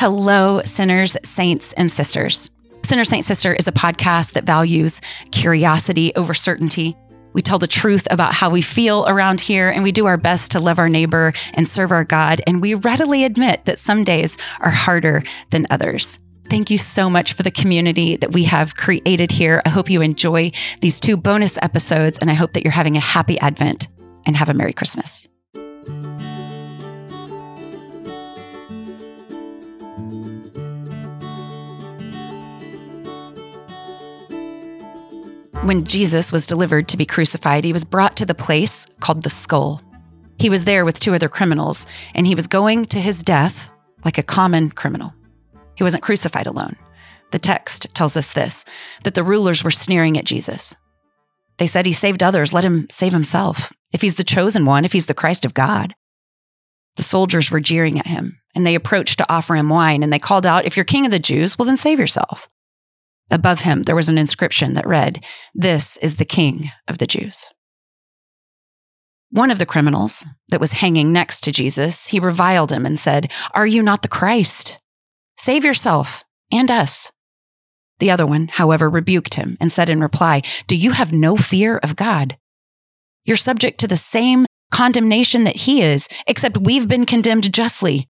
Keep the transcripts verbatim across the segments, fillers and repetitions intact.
Hello, sinners, saints, and sisters. Sinner Saint Sister is a podcast that values curiosity over certainty. We tell the truth about how we feel around here, and we do our best to love our neighbor and serve our God, and we readily admit that some days are harder than others. Thank you so much for the community that we have created here. I hope you enjoy these two bonus episodes, and I hope that you're having a happy Advent and have a Merry Christmas. When Jesus was delivered to be crucified, he was brought to the place called the Skull. He was there with two other criminals, and he was going to his death like a common criminal. He wasn't crucified alone. The text tells us this, that the rulers were sneering at Jesus. They said he saved others, let him save himself. If he's the chosen one, if he's the Christ of God. The soldiers were jeering at him, and they approached to offer him wine, and they called out, "If you're king of the Jews, well, then save yourself." Above him, there was an inscription that read, "This is the King of the Jews." One of the criminals that was hanging next to Jesus, he reviled him and said, "Are you not the Christ? Save yourself and us." The other one, however, rebuked him and said in reply, "Do you have no fear of God? You're subject to the same condemnation that he is, except we've been condemned justly.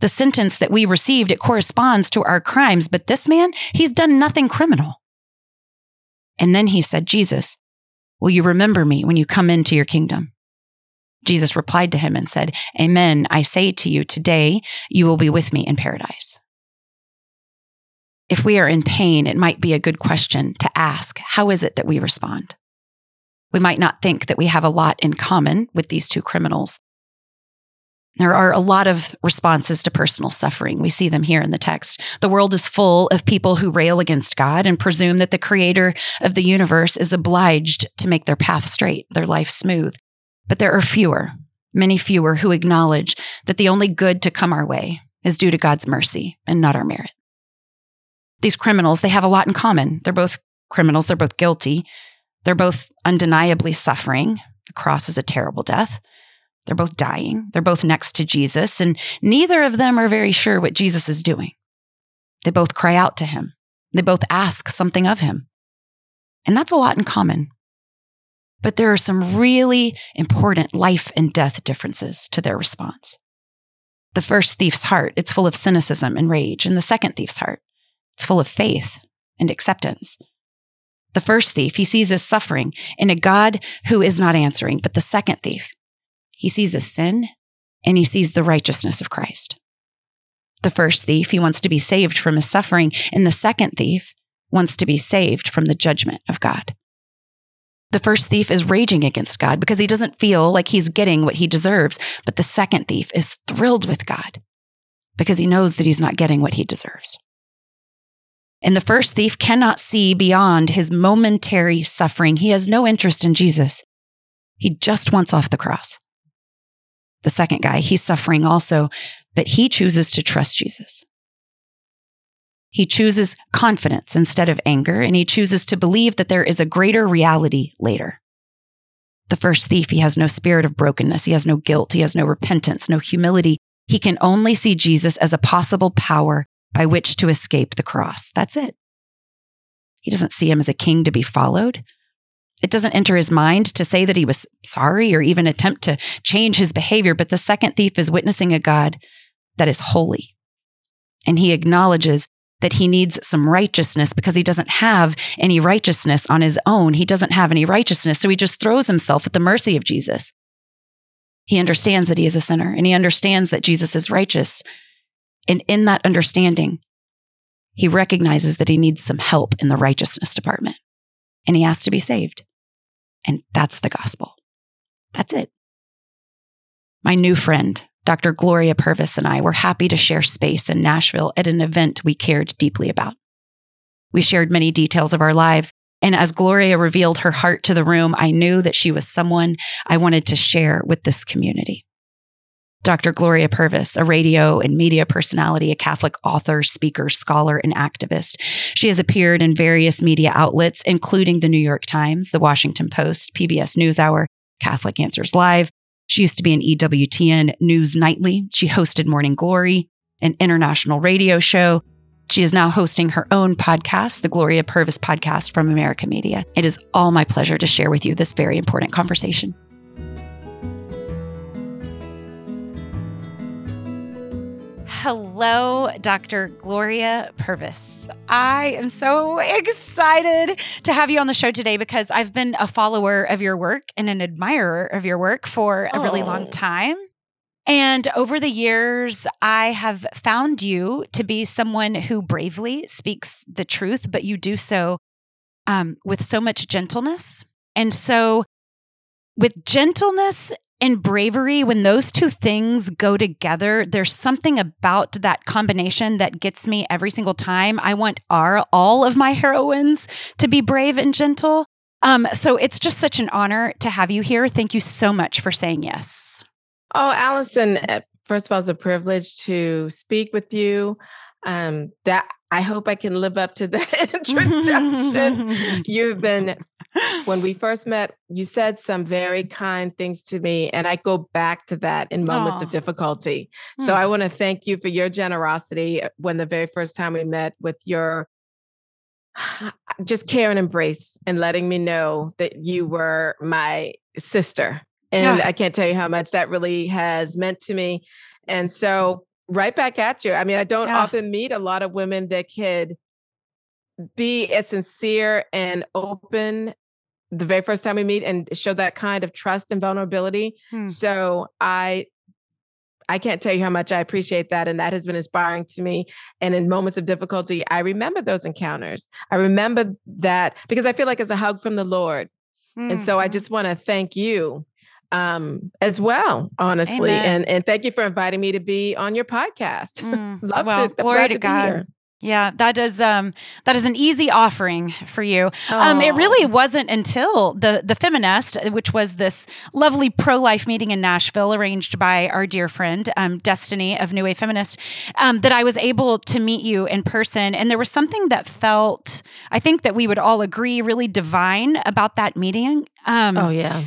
The sentence that we received, it corresponds to our crimes, but this man, he's done nothing criminal." And then he said, "Jesus, will you remember me when you come into your kingdom?" Jesus replied to him and said, "Amen, I say to you, today you will be with me in paradise." If we are in pain, it might be a good question to ask, how is it that we respond? We might not think that we have a lot in common with these two criminals. There are a lot of responses to personal suffering. We see them here in the text. The world is full of people who rail against God and presume that the creator of the universe is obliged to make their path straight, their life smooth. But there are fewer, many fewer, who acknowledge that the only good to come our way is due to God's mercy and not our merit. These criminals, they have a lot in common. They're both criminals. They're both guilty. They're both undeniably suffering. The cross is a terrible death. They're both dying. They're both next to Jesus, and neither of them are very sure what Jesus is doing. They both cry out to him. They both ask something of him. And that's a lot in common. But there are some really important life and death differences to their response. The first thief's heart, it's full of cynicism and rage. And the second thief's heart, it's full of faith and acceptance. The first thief, he sees his suffering in a God who is not answering. But the second thief, he sees his sin, and he sees the righteousness of Christ. The first thief, he wants to be saved from his suffering, and the second thief wants to be saved from the judgment of God. The first thief is raging against God because he doesn't feel like he's getting what he deserves, but the second thief is thrilled with God because he knows that he's not getting what he deserves. And the first thief cannot see beyond his momentary suffering. He has no interest in Jesus. He just wants off the cross. The second guy, he's suffering also, but he chooses to trust Jesus. He chooses confidence instead of anger, and he chooses to believe that there is a greater reality later. The first thief, he has no spirit of brokenness. He has no guilt. He has no repentance, no humility. He can only see Jesus as a possible power by which to escape the cross. That's it. He doesn't see him as a king to be followed. It doesn't enter his mind to say that he was sorry or even attempt to change his behavior, but the second thief is witnessing a God that is holy. And he acknowledges that he needs some righteousness because he doesn't have any righteousness on his own. He doesn't have any righteousness, so he just throws himself at the mercy of Jesus. He understands that he is a sinner, and he understands that Jesus is righteous. And in that understanding, he recognizes that he needs some help in the righteousness department, and he has to be saved. And that's the gospel. That's it. My new friend, Doctor Gloria Purvis, and I were happy to share space in Nashville at an event we cared deeply about. We shared many details of our lives, and as Gloria revealed her heart to the room, I knew that she was someone I wanted to share with this community. Doctor Gloria Purvis, a radio and media personality, a Catholic author, speaker, scholar, and activist. She has appeared in various media outlets, including The New York Times, The Washington Post, P B S NewsHour, Catholic Answers Live. She used to be an E W T N News Nightly. She hosted Morning Glory an international radio show. She is now hosting her own podcast, The Gloria Purvis Podcast from America Media. It is all my pleasure to share with you this very important conversation. Hello, Doctor Gloria Purvis. I am so excited to have you on the show today because I've been a follower of your work and an admirer of your work for a really oh. long time. And over the years, I have found you to be someone who bravely speaks the truth, but you do so um, with so much gentleness. And so with gentleness and bravery, when those two things go together, there's something about that combination that gets me every single time. I want our, all of my heroines to be brave and gentle. Um, so it's just such an honor to have you here. Thank you so much for saying yes. Oh, Allison, first of all, it's a privilege to speak with you. Um, that I hope I can live up to that introduction. You've been, when we first met, you said some very kind things to me, and I go back to that in moments Aww. Of difficulty. So mm. I want to thank you for your generosity when the very first time we met, with your just care and embrace and letting me know that you were my sister. And yeah. I can't tell you how much that really has meant to me. And so right back at you. I mean, I don't yeah. often meet a lot of women that could be as sincere and open the very first time we meet and show that kind of trust and vulnerability. Hmm. So I I can't tell you how much I appreciate that. And that has been inspiring to me. And in moments of difficulty, I remember those encounters. I remember that because I feel like it's a hug from the Lord. Hmm. And so I just want to thank you. Um, as well, honestly. Amen. And and thank you for inviting me to be on your podcast. Mm, love well, to, glory love to, to God. Be here. Yeah, that is um that is an easy offering for you. Oh. Um, it really wasn't until the the Feminist, which was this lovely pro-life meeting in Nashville arranged by our dear friend um, Destiny of New Wave Feminist, um, that I was able to meet you in person. And there was something that felt, I think that we would all agree, really divine about that meeting. Um, oh yeah.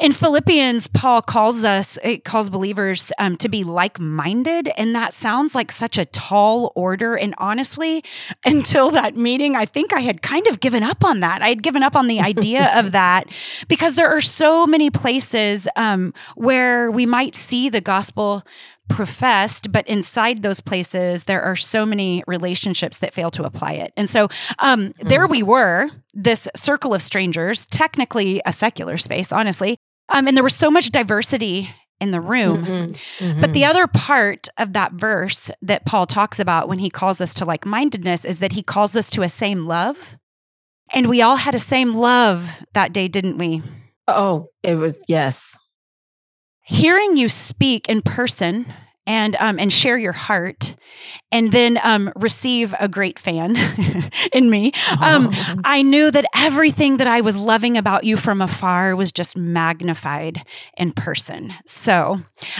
In Philippians, Paul calls us, it calls believers um, to be like-minded, and that sounds like such a tall order. And honestly, until that meeting, I think I had kind of given up on that. I had given up on the idea of that because there are so many places um, where we might see the gospel professed, but inside those places, there are so many relationships that fail to apply it. And so um, mm. there we were, this circle of strangers, technically a secular space, honestly. Um, and there was so much diversity in the room. Mm-hmm. Mm-hmm. But the other part of that verse that Paul talks about when he calls us to like-mindedness is that he calls us to a same love. And we all had a same love that day, didn't we? Oh, it was, yes. Hearing you speak in person and um, and share your heart, and then um, receive a great fan in me, um, oh. I knew that everything that I was loving about you from afar was just magnified in person. So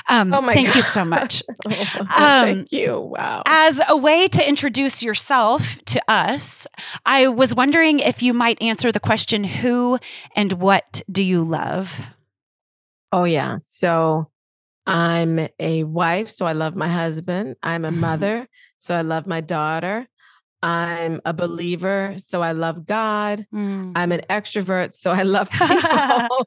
um, oh thank God. You so much. oh, um, thank you. Wow. As a way to introduce yourself to us, I was wondering if you might answer the question, who and what do you love? Oh, yeah. So I'm a wife, so I love my husband. I'm a mother, so I love my daughter. I'm a believer, so I love God. Mm. I'm an extrovert, so I love people.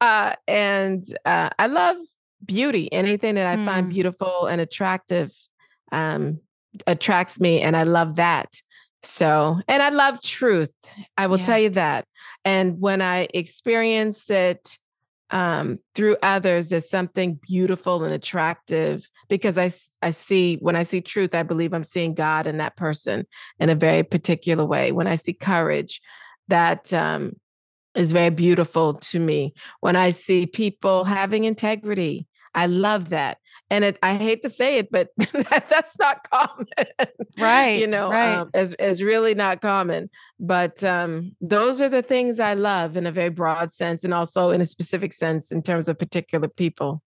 uh, and uh, I love beauty. Anything that I mm. find beautiful and attractive um, attracts me, and I love that. So, and I love truth. I will yeah. tell you that. And when I experience it um, through others, there's something beautiful and attractive because I, I see, when I see truth, I believe I'm seeing God in that person in a very particular way. When I see courage, that um, is very beautiful to me. When I see people having integrity, I love that. And it, I hate to say it, but that, that's not common. Right. you know, right. Um, it's, it's really not common. But um, those are the things I love in a very broad sense and also in a specific sense in terms of particular people.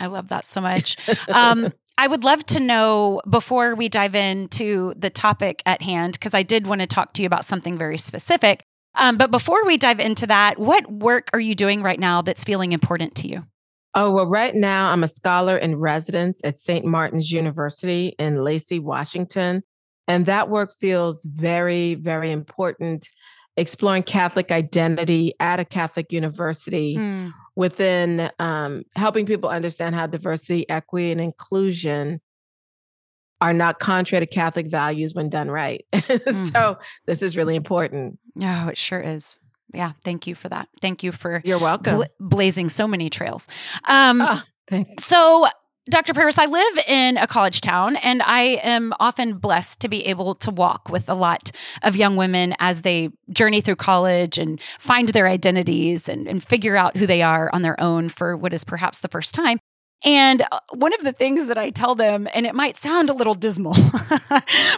I love that so much. Um, I would love to know, before we dive into the topic at hand, because I did want to talk to you about something very specific. Um, but before we dive into that, what work are you doing right now that's feeling important to you? Oh, well, right now I'm a scholar in residence at Saint Martin's University in Lacey, Washington. And that work feels very, very important, exploring Catholic identity at a Catholic university mm. within um, helping people understand how diversity, equity, and inclusion are not contrary to Catholic values when done right. Mm-hmm. So this is really important. Oh, it sure is. Yeah. Thank you for that. Thank you for You're welcome. Bla- blazing so many trails. Um, oh, thanks. So Doctor Purvis, I live in a college town, and I am often blessed to be able to walk with a lot of young women as they journey through college and find their identities and, and figure out who they are on their own for what is perhaps the first time. And one of the things that I tell them, and it might sound a little dismal,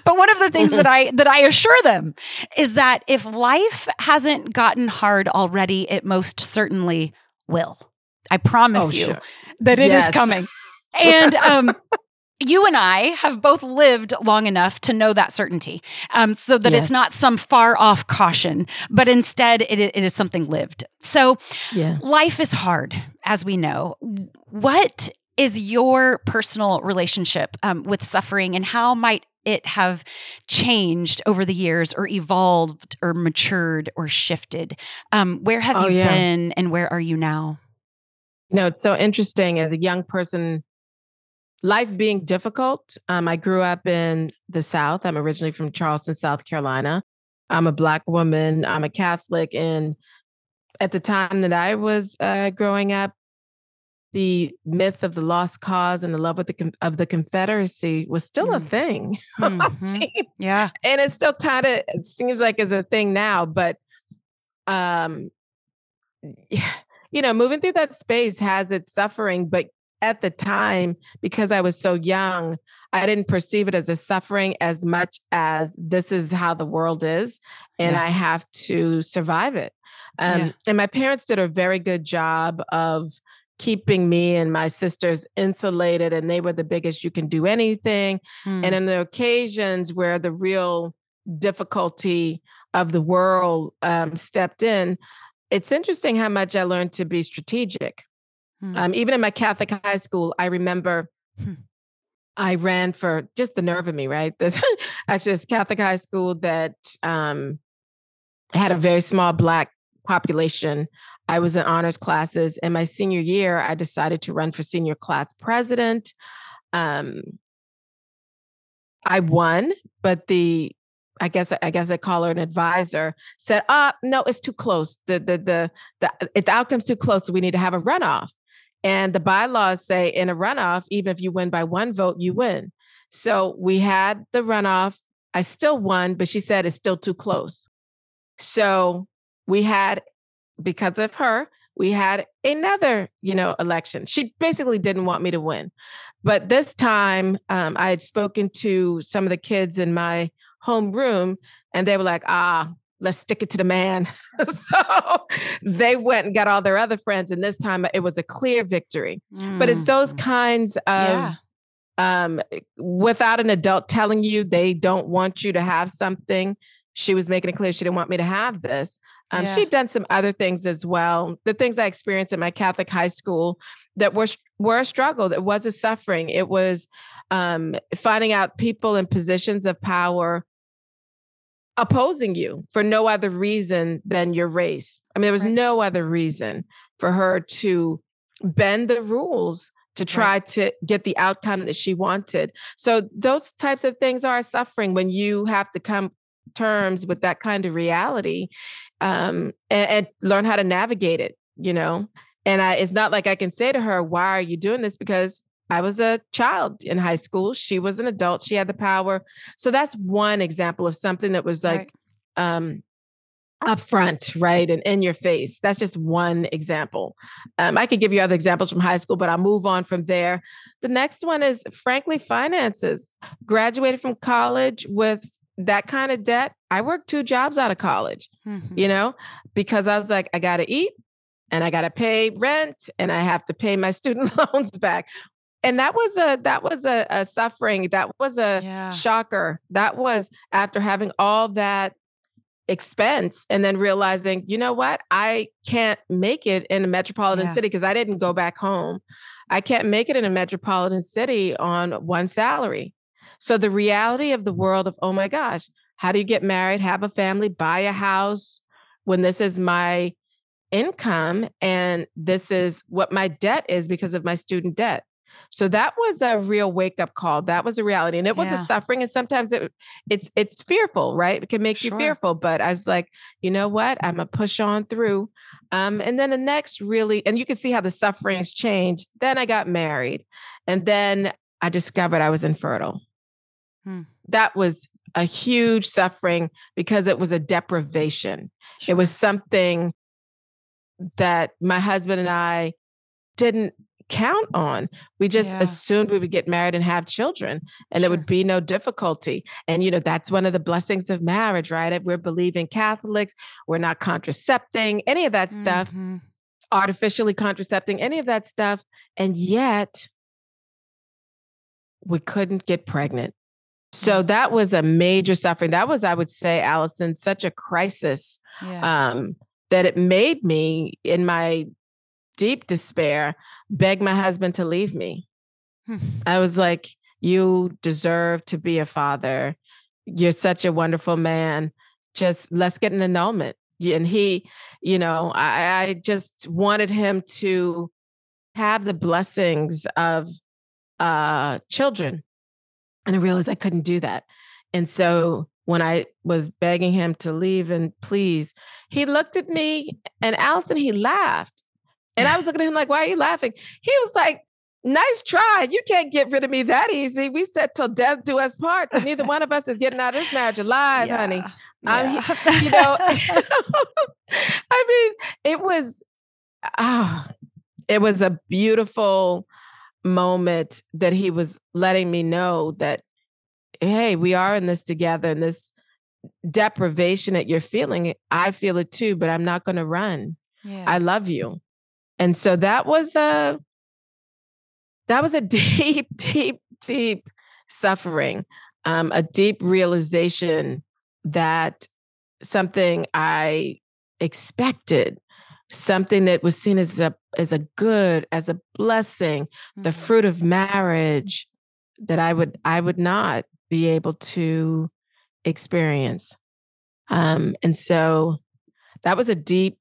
but one of the things that I that I assure them is that if life hasn't gotten hard already, it most certainly will. I promise oh, you sure. that it yes. is coming. And um, you and I have both lived long enough to know that certainty, um, so that yes. it's not some far-off caution, but instead it, it is something lived. So yeah. life is hard, as we know. What is your personal relationship um, with suffering, and how might it have changed over the years or evolved or matured or shifted? Um, where have oh, you yeah. been, and where are you now? You know, it's so interesting as a young person, life being difficult. Um, I grew up in the South. I'm originally from Charleston, South Carolina. I'm a Black woman. I'm a Catholic. And at the time that I was uh, growing up, the myth of the lost cause and the love of the, of the Confederacy was still mm. a thing. Mm-hmm. I mean, yeah. And it still kind of seems like it's a thing now, but, um, you know, moving through that space has its suffering, but at the time, because I was so young, I didn't perceive it as a suffering as much as this is how the world is, and yeah. I have to survive it. Um, yeah. And my parents did a very good job of keeping me and my sisters insulated, and they were the biggest you can do anything. Mm. And on the occasions where the real difficulty of the world um, stepped in, it's interesting how much I learned to be strategic. Mm. Um, even in my Catholic high school, I remember hmm. I ran for just the nerve of me, right? This actually this Catholic high school that um, had a very small Black population. I was in honors classes. And my senior year, I decided to run for senior class president. Um, I won, but the I guess I guess I call her an advisor, said, "Ah, oh, no, it's too close. The the the the, the outcome's too close. So we need to have a runoff." And the bylaws say in a runoff, even if you win by one vote, you win. So we had the runoff. I still won, but she said it's still too close. So we had, because of her, we had another, you know, election. She basically didn't want me to win. But this time um, I had spoken to some of the kids in my home room, and they were like, ah, let's stick it to the man. So they went and got all their other friends. And this time it was a clear victory, mm. but it's those kinds of, yeah. um, without an adult telling you, they don't want you to have something. She was making it clear. She didn't want me to have this. Um, yeah. She'd done some other things as well. The things I experienced at my Catholic high school that were, were a struggle. That was a suffering. It was, um, finding out people in positions of power opposing you for no other reason than your race. I mean, there was right. no other reason for her to bend the rules to try right. to get the outcome that she wanted. So those types of things are suffering when you have to come terms with that kind of reality, um, and, and learn how to navigate it, you know? And I, it's not like I can say to her, why are you doing this? Because I was a child in high school. She was an adult. She had the power. So that's one example of something that was like right. um, upfront, right? And in your face. That's just one example. Um, I could give you other examples from high school, but I'll move on from there. The next one is, frankly, finances. Graduated from college with that kind of debt. I worked two jobs out of college, mm-hmm. you know, because I was like, I got to eat and I got to pay rent and I have to pay my student loans back. And that was a, that was a, a suffering. That was a yeah. shocker. That was after having all that expense and then realizing, you know what, I can't make it in a metropolitan yeah. city because I didn't go back home. I can't make it in a metropolitan city on one salary. So the reality of the world of, oh my gosh, how do you get married, have a family, buy a house when this is my income and this is what my debt is because of my student debt? So that was a real wake-up call. That was a reality. And it was yeah. a suffering. And sometimes it, it's it's fearful, right? It can make sure. you fearful. But I was like, you know what? I'm going to push on through. Um, and then the next really, and you can see how the sufferings change. Then I got married. And then I discovered I was infertile. Hmm. That was a huge suffering because it was a deprivation. Sure. It was something that my husband and I didn't count on. We just yeah. assumed we would get married and have children and sure. it would be no difficulty. And, you know, that's one of the blessings of marriage, right? We're believing Catholics. We're not contracepting, any of that mm-hmm. stuff, artificially contracepting, any of that stuff. And yet we couldn't get pregnant. So that was a major suffering. That was, I would say, Allison, such a crisis yeah. um, that it made me in my deep despair, begged my husband to leave me. Hmm. I was like, you deserve to be a father. You're such a wonderful man. Just let's get an annulment. And he, you know, I, I just wanted him to have the blessings of uh, children. And I realized I couldn't do that. And so when I was begging him to leave and please, he looked at me and Allison, he laughed. And I was looking at him like, why are you laughing? He was like, nice try. You can't get rid of me that easy. We said till death do us part. So neither one of us is getting out of this marriage alive, yeah. honey. Yeah. Um, you know, I mean, it was, oh, it was a beautiful moment that he was letting me know that, hey, we are in this together, and this deprivation that you're feeling, I feel it too, but I'm not going to run. Yeah. I love you. And so that was a, that was a deep, deep, deep suffering, um, a deep realization that something I expected, something that was seen as a, as a good, as a blessing, mm-hmm. the fruit of marriage, that I would, I would not be able to experience. Um, and so that was a deep,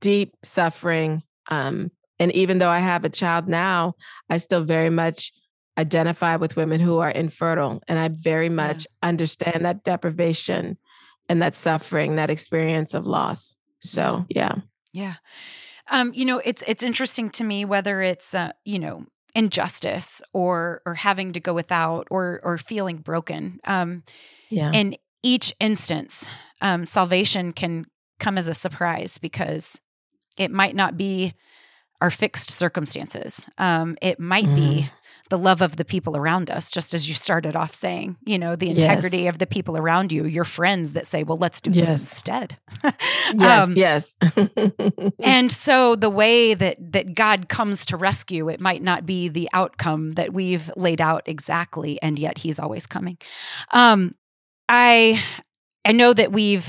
deep suffering. Um, and even though I have a child now, I still very much identify with women who are infertile. And I very much yeah. understand that deprivation and that suffering, that experience of loss. So, yeah. Yeah. Um, you know, it's, it's interesting to me, whether it's, uh, you know, injustice or, or having to go without, or, or feeling broken. Um, yeah. In each instance, um, salvation can come as a surprise because it might not be our fixed circumstances. Um, it might mm. be the love of the people around us, just as you started off saying, you know, the integrity yes. of the people around you, your friends that say, well, let's do yes. this instead. um, yes, yes. And so the way that that God comes to rescue, it might not be the outcome that we've laid out exactly, and yet he's always coming. Um, I I know that we've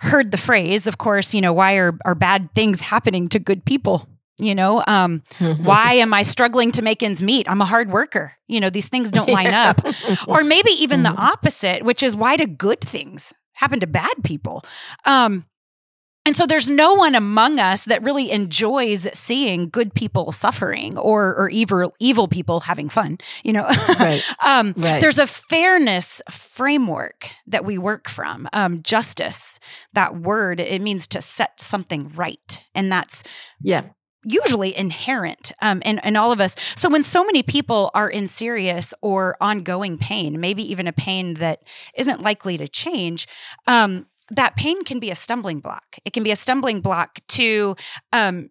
heard the phrase, of course, you know, why are, are bad things happening to good people? You know, um, why am I struggling to make ends meet? I'm a hard worker. You know, these things don't line yeah. up. Or maybe even mm-hmm. the opposite, which is why do good things happen to bad people? Um, and so there's no one among us that really enjoys seeing good people suffering or, or evil, evil people having fun. You know, right. um, right. there's a fairness framework that we work from. Um, justice, that word, it means to set something right. And that's, yeah. usually inherent um, in, in all of us. So when so many people are in serious or ongoing pain, maybe even a pain that isn't likely to change, um, that pain can be a stumbling block. It can be a stumbling block to um,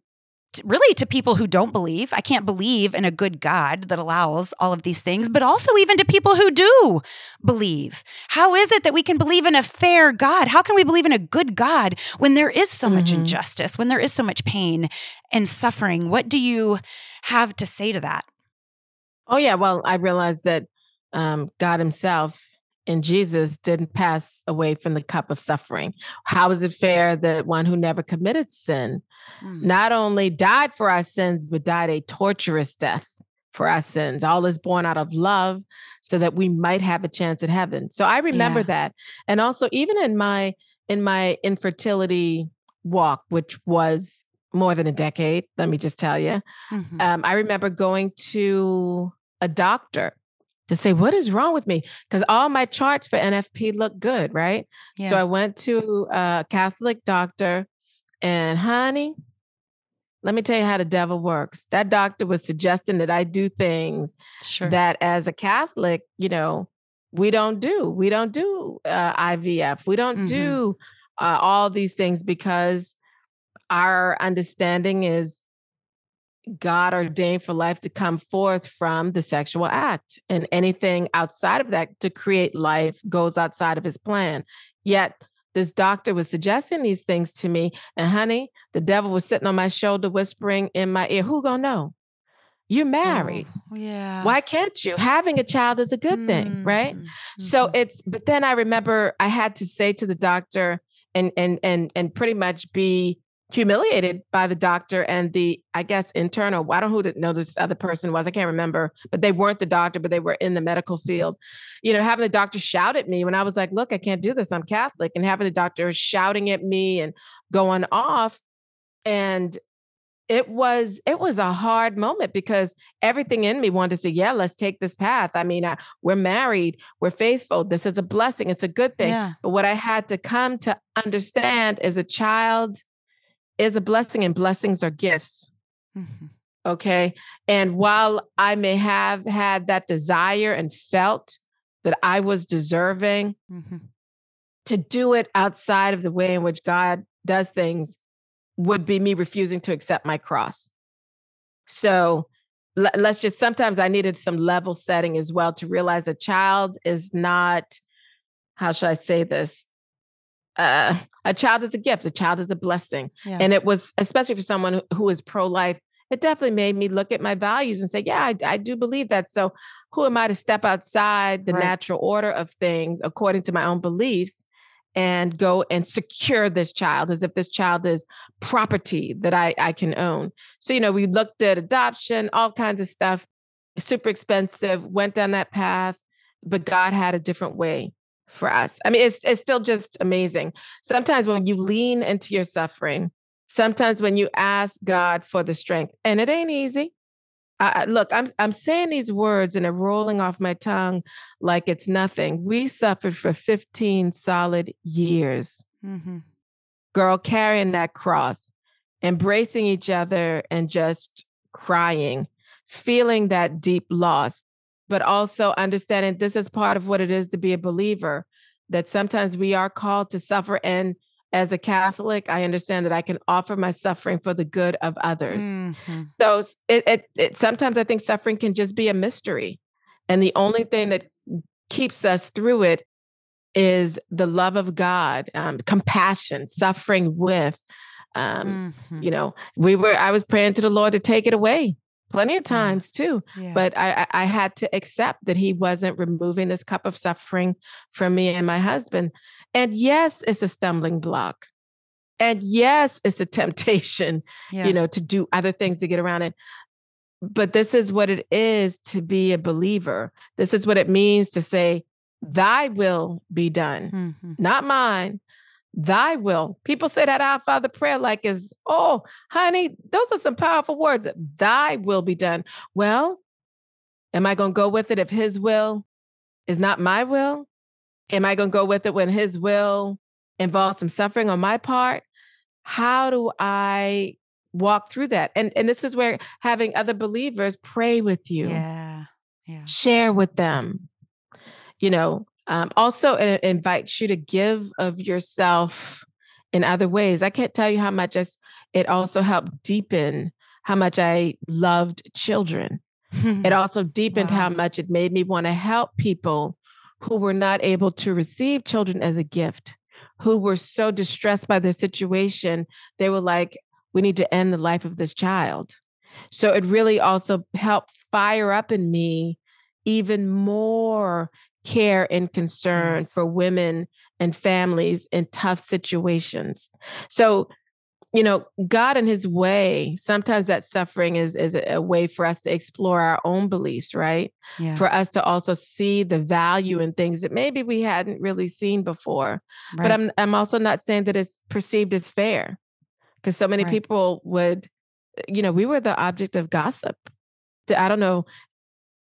t- really to people who don't believe. I can't believe in a good God that allows all of these things, but also even to people who do believe. How is it that we can believe in a fair God? How can we believe in a good God when there is so mm-hmm. much injustice, when there is so much pain and suffering? What do you have to say to that? Oh, yeah. Well, I realized that um, God himself and Jesus didn't pass away from the cup of suffering. How is it fair that one who never committed sin mm. not only died for our sins, but died a torturous death for our sins? All is born out of love so that we might have a chance at heaven. So I remember yeah. that. And also even in my, in my infertility walk, which was more than a decade, let me just tell you, mm-hmm. um, I remember going to a doctor to say, what is wrong with me? Because all my charts for N F P look good, right? Yeah. So I went to a Catholic doctor, and honey, let me tell you how the devil works. That doctor was suggesting that I do things sure. that as a Catholic, you know, we don't do. We don't do uh, I V F. We don't mm-hmm. do uh, all these things because our understanding is God ordained for life to come forth from the sexual act, and anything outside of that to create life goes outside of his plan. Yet this doctor was suggesting these things to me, and honey, the devil was sitting on my shoulder whispering in my ear, who gonna know? You're married. Oh, yeah. Why can't you? Having a child is a good mm-hmm. thing, right? Mm-hmm. So it's, but then I remember I had to say to the doctor and, and, and, and pretty much be humiliated by the doctor and the, I guess, internal, I don't know who this other person was. I can't remember, but they weren't the doctor, but they were in the medical field. You know, having the doctor shout at me when I was like, look, I can't do this. I'm Catholic. And having the doctor shouting at me and going off. And it was, it was a hard moment because everything in me wanted to say, yeah, let's take this path. I mean, I, we're married, we're faithful. This is a blessing. It's a good thing. Yeah. But what I had to come to understand is a child is a blessing, and blessings are gifts. Mm-hmm. Okay. And while I may have had that desire and felt that I was deserving mm-hmm. to do it outside of the way in which God does things would be me refusing to accept my cross. So l- let's just, sometimes I needed some level setting as well to realize a child is not, how should I say this? Uh, a child is a gift. A child is a blessing. Yeah. And it was, especially for someone who is pro-life, it definitely made me look at my values and say, yeah, I, I do believe that. So who am I to step outside the right. natural order of things according to my own beliefs and go and secure this child as if this child is property that I, I can own. So, you know, we looked at adoption, all kinds of stuff, super expensive, went down that path, but God had a different way for us. I mean, it's it's still just amazing. Sometimes when you lean into your suffering, sometimes when you ask God for the strength, and it ain't easy. I, I, look, I'm I'm saying these words and they're rolling off my tongue like it's nothing. We suffered for fifteen solid years. Mm-hmm. Girl, carrying that cross, embracing each other and just crying, feeling that deep loss. But also understanding this is part of what it is to be a believer, that sometimes we are called to suffer. And as a Catholic, I understand that I can offer my suffering for the good of others. Mm-hmm. So it, it, it, sometimes I think suffering can just be a mystery. And the only thing that keeps us through it is the love of God, um, compassion, suffering with, um, mm-hmm. you know, we were, I was praying to the Lord to take it away. Plenty of times too, yeah. but I, I had to accept that he wasn't removing this cup of suffering from me and my husband. And yes, it's a stumbling block. And yes, it's a temptation, yeah. you know, to do other things to get around it. But this is what it is to be a believer. This is what it means to say, thy will be done, mm-hmm. not mine. Thy will. People say that Our Father prayer like is, oh, honey, those are some powerful words. Thy will be done. Well, am I going to go with it if his will is not my will? Am I going to go with it when his will involves some suffering on my part? How do I walk through that? And, and this is where having other believers pray with you, yeah, yeah. share with them, you know, Um, also, it invites you to give of yourself in other ways. I can't tell you how much I, it also helped deepen how much I loved children. It also deepened wow. how much it made me want to help people who were not able to receive children as a gift, who were so distressed by their situation. They were like, we need to end the life of this child. So it really also helped fire up in me even more care and concern yes. for women and families in tough situations. So, you know, God in his way, sometimes that suffering is, is a way for us to explore our own beliefs, right? Yeah. For us to also see the value in things that maybe we hadn't really seen before. Right. But I'm I'm also not saying that it's perceived as fair, because so many right. people would, you know, we were the object of gossip. I don't know,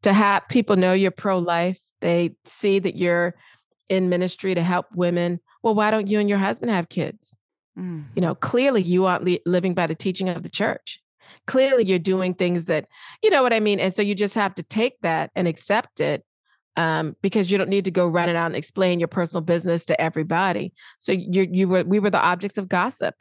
to have people know you're pro-life, they see that you're in ministry to help women. Well, why don't you and your husband have kids? You know, clearly you aren't li- living by the teaching of the church. Clearly you're doing things that, you know what I mean? And so you just have to take that and accept it um, because you don't need to go run it out and explain your personal business to everybody. So you you were, we were the objects of gossip,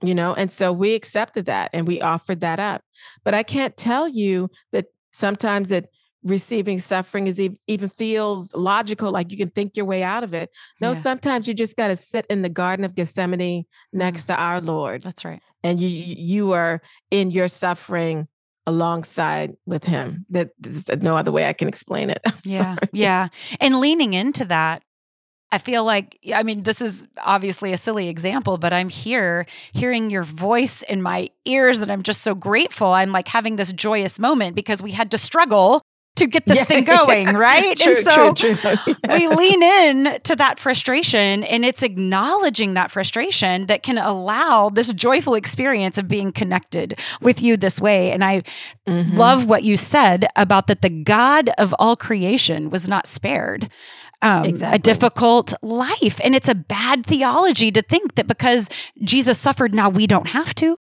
you know? And so we accepted that and we offered that up. But I can't tell you that sometimes that receiving suffering is e- even feels logical, like you can think your way out of it. No, yeah. sometimes you just got to sit in the Garden of Gethsemane next mm-hmm. to our Lord. That's right. And you you are in your suffering alongside with him. That, there's no other way I can explain it. I'm yeah. Sorry. Yeah. And leaning into that, I feel like, I mean, this is obviously a silly example, but I'm here hearing your voice in my ears and I'm just so grateful. I'm like having this joyous moment because we had to struggle to get this yeah, thing going, yeah. right? True, and so true, true. Yes. we lean in to that frustration, and it's acknowledging that frustration that can allow this joyful experience of being connected with you this way. And I mm-hmm. love what you said about that the God of all creation was not spared um, exactly. a difficult life. And it's a bad theology to think that because Jesus suffered, now we don't have to.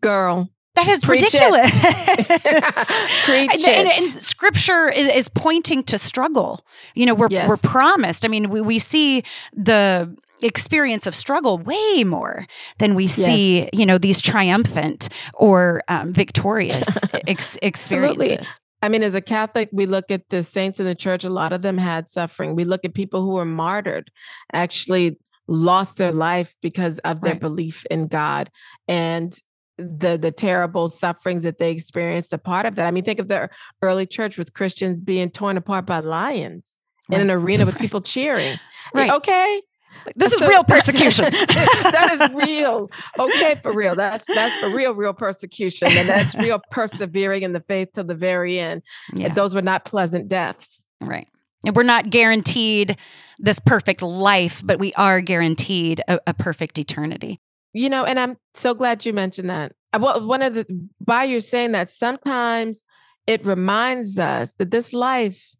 Girl. That is Preach ridiculous. Preach it. And, and, and scripture is, is pointing to struggle. You know, we're yes. we're promised. I mean, we, we see the experience of struggle way more than we see, yes. you know, these triumphant or um, victorious ex- experiences. Absolutely. I mean, as a Catholic, we look at the saints in the church, a lot of them had suffering. We look at people who were martyred, actually lost their life because of their right. belief in God. And the the terrible sufferings that they experienced a part of that. I mean, think of the early church with Christians being torn apart by lions right. in an arena with right. people cheering. Right. Like, okay. Like, this so, is real persecution. That is real. Okay, for real. That's that's for real, real persecution. And that's real persevering in the faith till the very end. Yeah. Those were not pleasant deaths. Right. And we're not guaranteed this perfect life, but we are guaranteed a, a perfect eternity. You know, and I'm so glad you mentioned that. Well, one of the, by your saying that, sometimes it reminds us that this life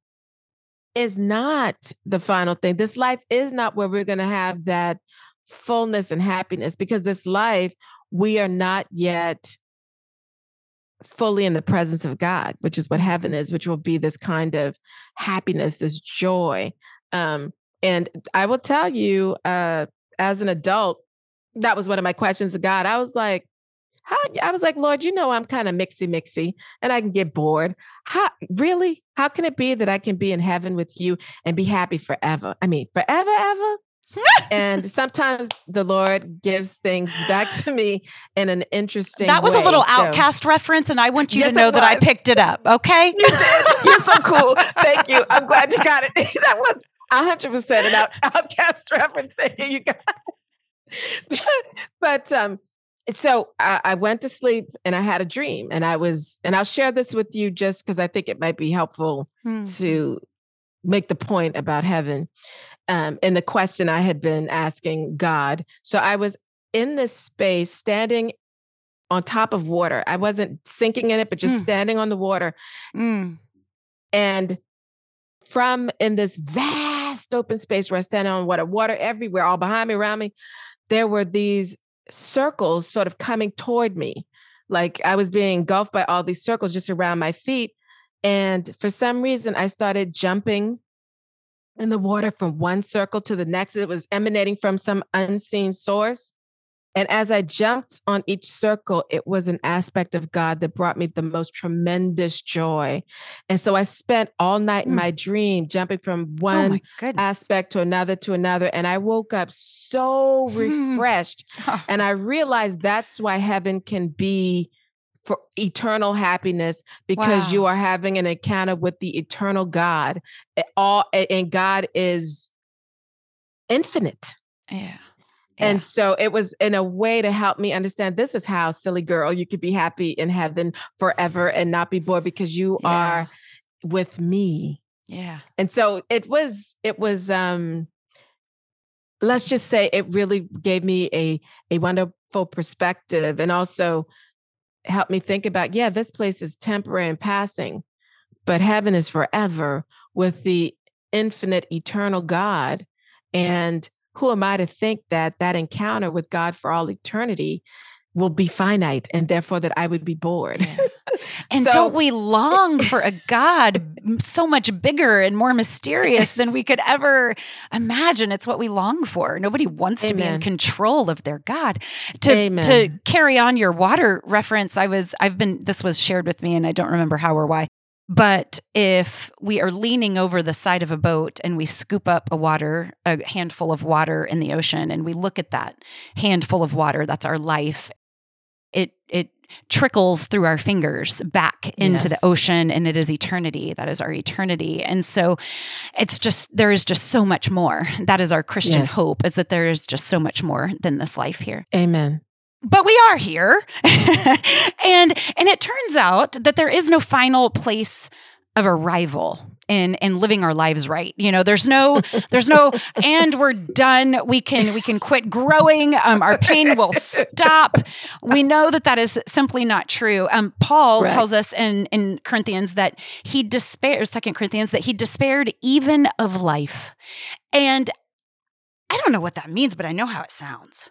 is not the final thing. This life is not where we're going to have that fullness and happiness, because this life, we are not yet fully in the presence of God, which is what heaven is, which will be this kind of happiness, this joy. Um, and I will tell you, uh, as an adult, that was one of my questions to God. I was like, how? I was like, Lord, you know, I'm kind of mixy mixy and I can get bored. How really, how can it be that I can be in heaven with you and be happy forever? I mean, forever, ever. And sometimes the Lord gives things back to me in an interesting way. That was way. a little so, Outcast reference, and I want you yes, to know that I picked it up. Okay. You did. You're so cool. Thank you. I'm glad you got it. That was one hundred percent an out, Outcast reference that you got. But um, so I, I went to sleep and I had a dream, and I was, and I'll share this with you just because I think it might be helpful hmm. to make the point about heaven um, and the question I had been asking God. So I was in this space standing on top of water. I wasn't sinking in it, but just hmm. standing on the water. Hmm. And from in this vast open space where I stand on water, water everywhere, all behind me, around me, there were these circles sort of coming toward me. Like I was being engulfed by all these circles just around my feet. And for some reason, I started jumping in the water from one circle to the next. It was emanating from some unseen source. And as I jumped on each circle, it was an aspect of God that brought me the most tremendous joy. And so I spent all night in my dream jumping from one oh aspect to another to another. And I woke up so refreshed. And I realized that's why heaven can be for eternal happiness, because wow. you are having an encounter with the eternal God. It all, and God is infinite. Yeah. Yeah. And so it was in a way to help me understand, this is how, silly girl, you could be happy in heaven forever and not be bored, because you yeah. are with me. Yeah. And so it was, it was, um, let's just say it really gave me a, a wonderful perspective, and also helped me think about, yeah, this place is temporary and passing, but heaven is forever with the infinite, eternal God. And who am I to think that that encounter with God for all eternity will be finite, and therefore that I would be bored? Yeah. And so, don't we long for a God so much bigger and more mysterious than we could ever imagine? It's what we long for. Nobody wants amen. To be in control of their God. To amen. To carry on your water reference, I was I've been this was shared with me, and I don't remember how or why. But if we are leaning over the side of a boat and we scoop up a water, a handful of water in the ocean, and we look at that handful of water, that's our life. It it trickles through our fingers back into yes. the ocean, and it is eternity. That is our eternity. And so it's just, there is just so much more. That is our Christian yes. hope, is that there is just so much more than this life here. Amen. But we are here. and and it turns out that there is no final place of arrival in in living our lives right. You know, there's no there's no and we're done. We can we can quit growing. Um, our pain will stop. We know that that is simply not true. Um, Paul right. tells us in in Corinthians that he despairs, Second Corinthians, that he despaired even of life. And I don't know what that means, but I know how it sounds.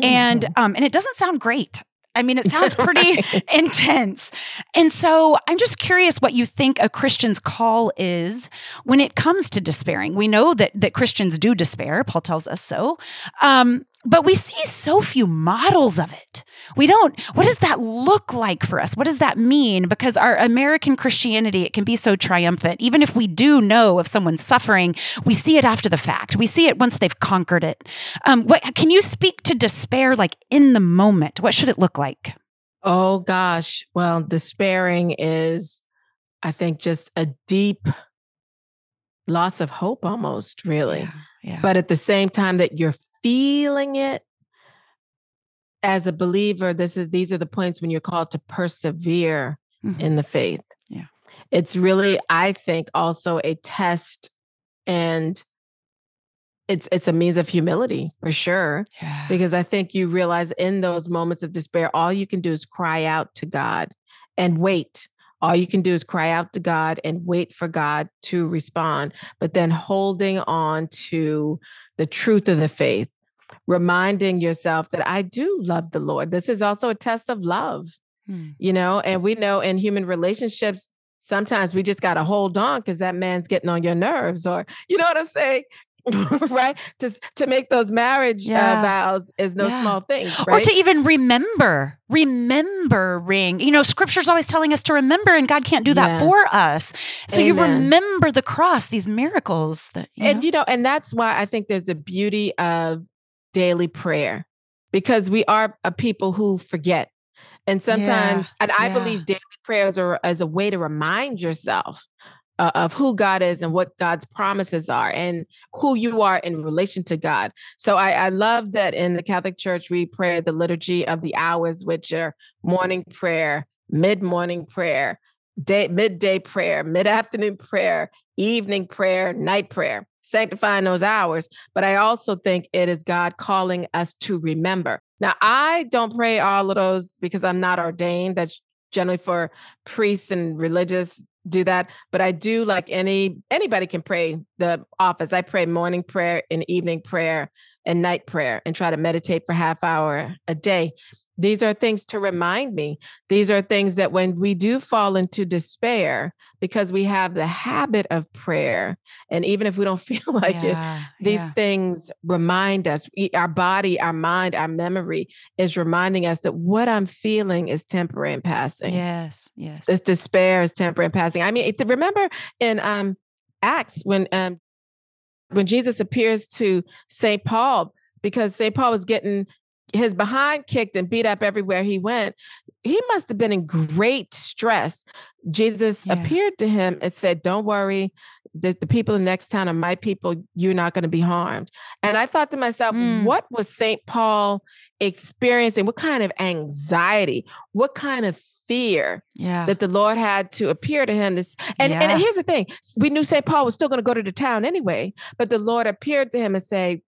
And um, and it doesn't sound great. I mean, it sounds pretty right. intense. And so I'm just curious what you think a Christian's call is when it comes to despairing. We know that that Christians do despair. Paul tells us so. Um, but we see so few models of it. We don't, what does that look like for us? What does that mean? Because our American Christianity, it can be so triumphant. Even if we do know of someone suffering, we see it after the fact. We see it once they've conquered it. Um, what, can you speak to despair like in the moment? What should it look like? Oh gosh. Well, despairing is, I think, just a deep loss of hope almost, really. Yeah, yeah. But at the same time that you're feeling it, as a believer, this is these are the points when you're called to persevere mm-hmm. in the faith. Yeah. It's really, I think, also a test, and it's it's a means of humility for sure. Yeah. Because I think you realize in those moments of despair, all you can do is cry out to God and wait. All you can do is cry out to God and wait for God to respond, but then holding on to the truth of the faith. Reminding yourself that I do love the Lord. This is also a test of love, hmm. you know, and we know in human relationships, sometimes we just got to hold on because that man's getting on your nerves, or, you know what I'm saying? right? To, to make those marriage yeah. uh, vows is no yeah. small thing. Right? Or to even remember, remembering, you know, scripture's always telling us to remember, and God can't do that yes. for us. So amen. You remember the cross, these miracles. That, you and, know? You know, and that's why I think there's the beauty of daily prayer, because we are a people who forget. And sometimes, yeah, and I yeah. believe daily prayers are as a way to remind yourself uh, of who God is and what God's promises are and who you are in relation to God. So I, I love that in the Catholic Church, we pray the liturgy of the hours, which are morning prayer, mid-morning prayer, day, midday prayer, mid-afternoon prayer, evening prayer, night prayer. Sanctifying those hours, but I also think it is God calling us to remember. Now, I don't pray all of those because I'm not ordained. That's generally for priests and religious do that. But I do, like any anybody can pray the office. I pray morning prayer and evening prayer and night prayer, and try to meditate for half hour a day. These are things to remind me. These are things that when we do fall into despair, because we have the habit of prayer, and even if we don't feel like yeah, it, these yeah. things remind us, our body, our mind, our memory is reminding us that what I'm feeling is temporary and passing. Yes, yes. This despair is temporary and passing. I mean, remember in um, Acts when um, when Jesus appears to Saint Paul, because Saint Paul was getting his behind kicked and beat up everywhere he went, he must have been in great stress. Jesus yeah. appeared to him and said, don't worry, the, the people in the next town are my people. You're not going to be harmed. And I thought to myself, mm. what was Saint Paul experiencing? What kind of anxiety? What kind of fear yeah. that the Lord had to appear to him? This, and, yeah. and here's the thing. We knew Saint Paul was still going to go to the town anyway, but the Lord appeared to him and say,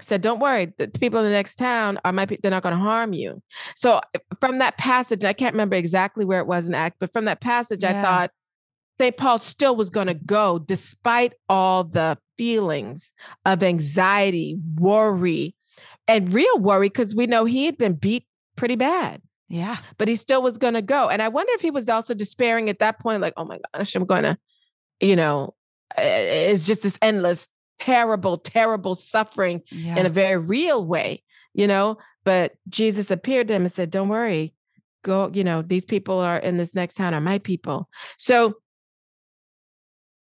said, don't worry, the people in the next town are my people. They're not going to harm you. So from that passage, I can't remember exactly where it was in Acts, but from that passage, yeah. I thought Saint Paul still was going to go despite all the feelings of anxiety, worry, and real worry, because we know he had been beat pretty bad. Yeah. But he still was going to go. And I wonder if he was also despairing at that point, like, oh my gosh, I'm going to, you know, it's just this endless terrible, terrible suffering yeah. in a very real way, you know, but Jesus appeared to him and said, don't worry, go, you know, these people are in this next town are my people. So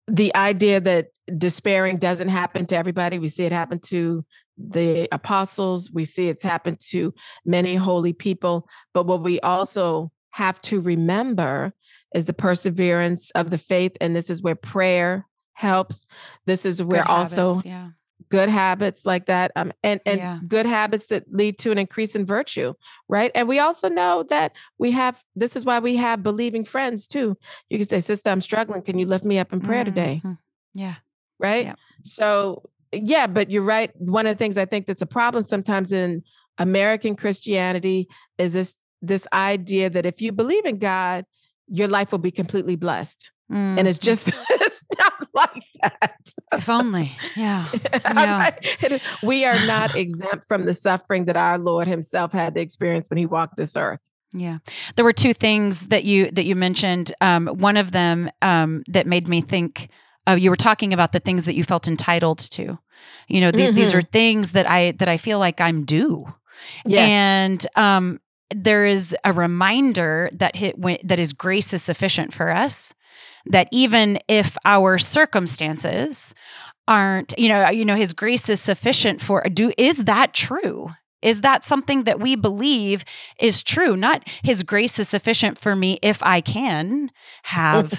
the idea that despairing doesn't happen to everybody, we see it happen to the apostles, we see it's happened to many holy people, but what we also have to remember is the perseverance of the faith. And this is where prayer helps. This is where good also habits, yeah. good habits like that um, and, and yeah. good habits that lead to an increase in virtue. Right. And we also know that we have, this is why we have believing friends too. You can say, sister, I'm struggling. Can you lift me up in prayer mm-hmm. today? Yeah. Right. Yeah. So yeah, but you're right. One of the things I think that's a problem sometimes in American Christianity is this, this idea that if you believe in God, your life will be completely blessed. Mm. And it's just, it's not like that. If only, yeah. yeah. We are not exempt from the suffering that our Lord himself had to experience when he walked this earth. Yeah. There were two things that you, that you mentioned. Um, one of them um, that made me think, uh, you were talking about the things that you felt entitled to, you know, the, mm-hmm. these are things that I, that I feel like I'm due. Yes. And, um, there is a reminder that hit, when, that his grace is sufficient for us. That even if our circumstances aren't, you know, you know, his grace is sufficient for. Do is that true? Is that something that we believe is true? Not his grace is sufficient for me if I can have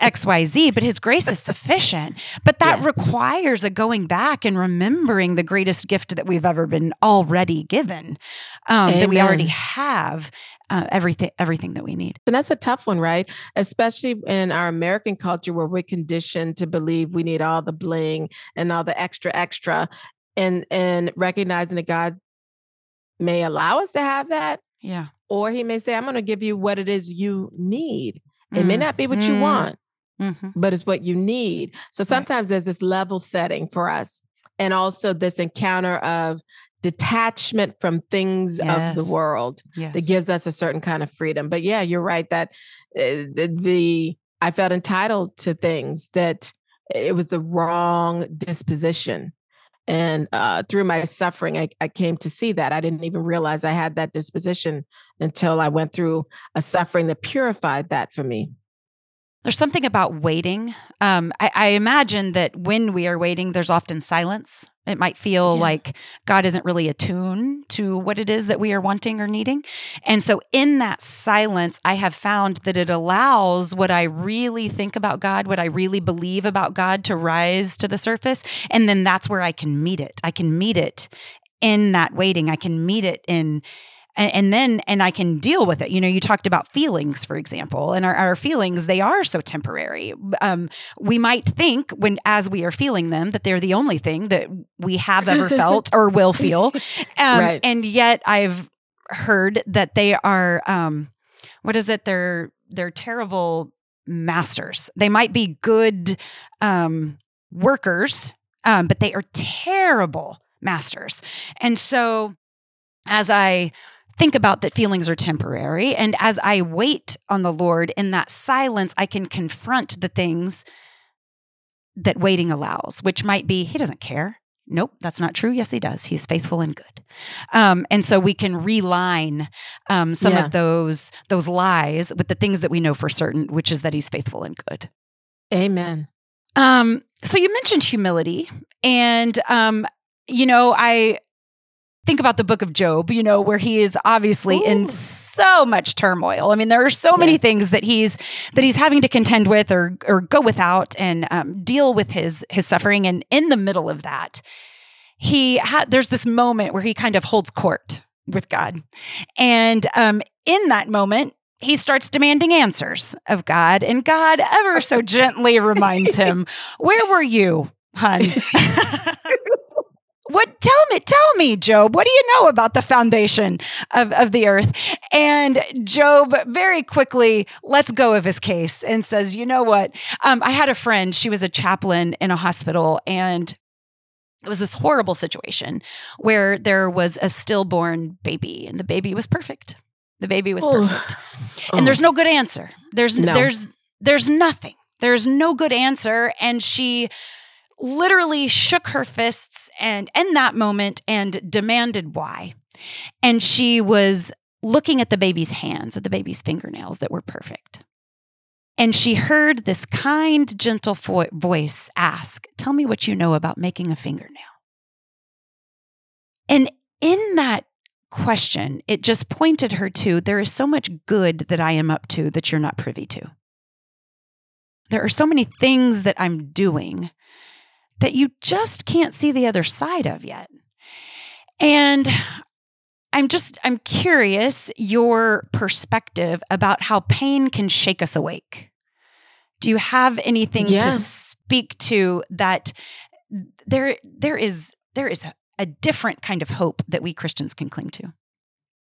X Y Z, but his grace is sufficient. But that yeah. requires a going back and remembering the greatest gift that we've ever been already given, um, that we already have. Uh, everything, everything that we need. And that's a tough one, right? Especially in our American culture where we're conditioned to believe we need all the bling and all the extra, extra, and, and recognizing that God may allow us to have that. Yeah. Or he may say, I'm going to give you what it is you need. It mm. may not be what mm. you want, mm-hmm. but it's what you need. So sometimes right. there's this level setting for us. And also this encounter of detachment from things yes. of the world yes. that gives us a certain kind of freedom. But yeah, you're right that uh, the, the, I felt entitled to things, that it was the wrong disposition. And uh, through my suffering, I, I came to see that. I didn't even realize I had that disposition until I went through a suffering that purified that for me. There's something about waiting. Um, I, I imagine that when we are waiting, there's often silence. It might feel yeah. like God isn't really attuned to what it is that we are wanting or needing. And so in that silence, I have found that it allows what I really think about God, what I really believe about God to rise to the surface. And then that's where I can meet it. I can meet it in that waiting. I can meet it in... And, and then, and I can deal with it. You know, you talked about feelings, for example, and our, our feelings, they are so temporary. Um, we might think when, as we are feeling them, that they're the only thing that we have ever felt or will feel. Um, right. And yet I've heard that they are, um, what is it? They're, they're terrible masters. They might be good um, workers, um, but they are terrible masters. And so as I think about that feelings are temporary, and as I wait on the Lord in that silence, I can confront the things that waiting allows, which might be, he doesn't care. Nope, that's not true. Yes, he does. He's faithful and good. Um, and so we can realign um, some yeah. of those those lies with the things that we know for certain, which is that he's faithful and good. Amen. Um, so you mentioned humility, and um, you know, I think about the book of Job, you know, where he is obviously Ooh. in so much turmoil. I mean, there are so yes. many things that he's that he's having to contend with or or go without and um, deal with his his suffering. And in the middle of that, he ha- there's this moment where he kind of holds court with God. And um, in that moment, he starts demanding answers of God, and God ever so gently reminds him, where were you, hun? What? Tell me, tell me, Job, what do you know about the foundation of, of the earth? And Job very quickly lets go of his case and says, you know what? Um, I had a friend, she was a chaplain in a hospital, and it was this horrible situation where there was a stillborn baby, and the baby was perfect. The baby was perfect. Oh. And there's no good answer. There's no. there's there's nothing. There's no good answer. And she literally shook her fists and in that moment and demanded why. And she was looking at the baby's hands, at the baby's fingernails that were perfect. And she heard this kind, gentle fo- voice ask, "Tell me what you know about making a fingernail." And in that question, it just pointed her to, there is so much good that I am up to that you're not privy to. There are so many things that I'm doing that you just can't see the other side of yet. And I'm just, I'm curious your perspective about how pain can shake us awake. Do you have anything yeah. to speak to that there, there is, there is a a different kind of hope that we Christians can cling to?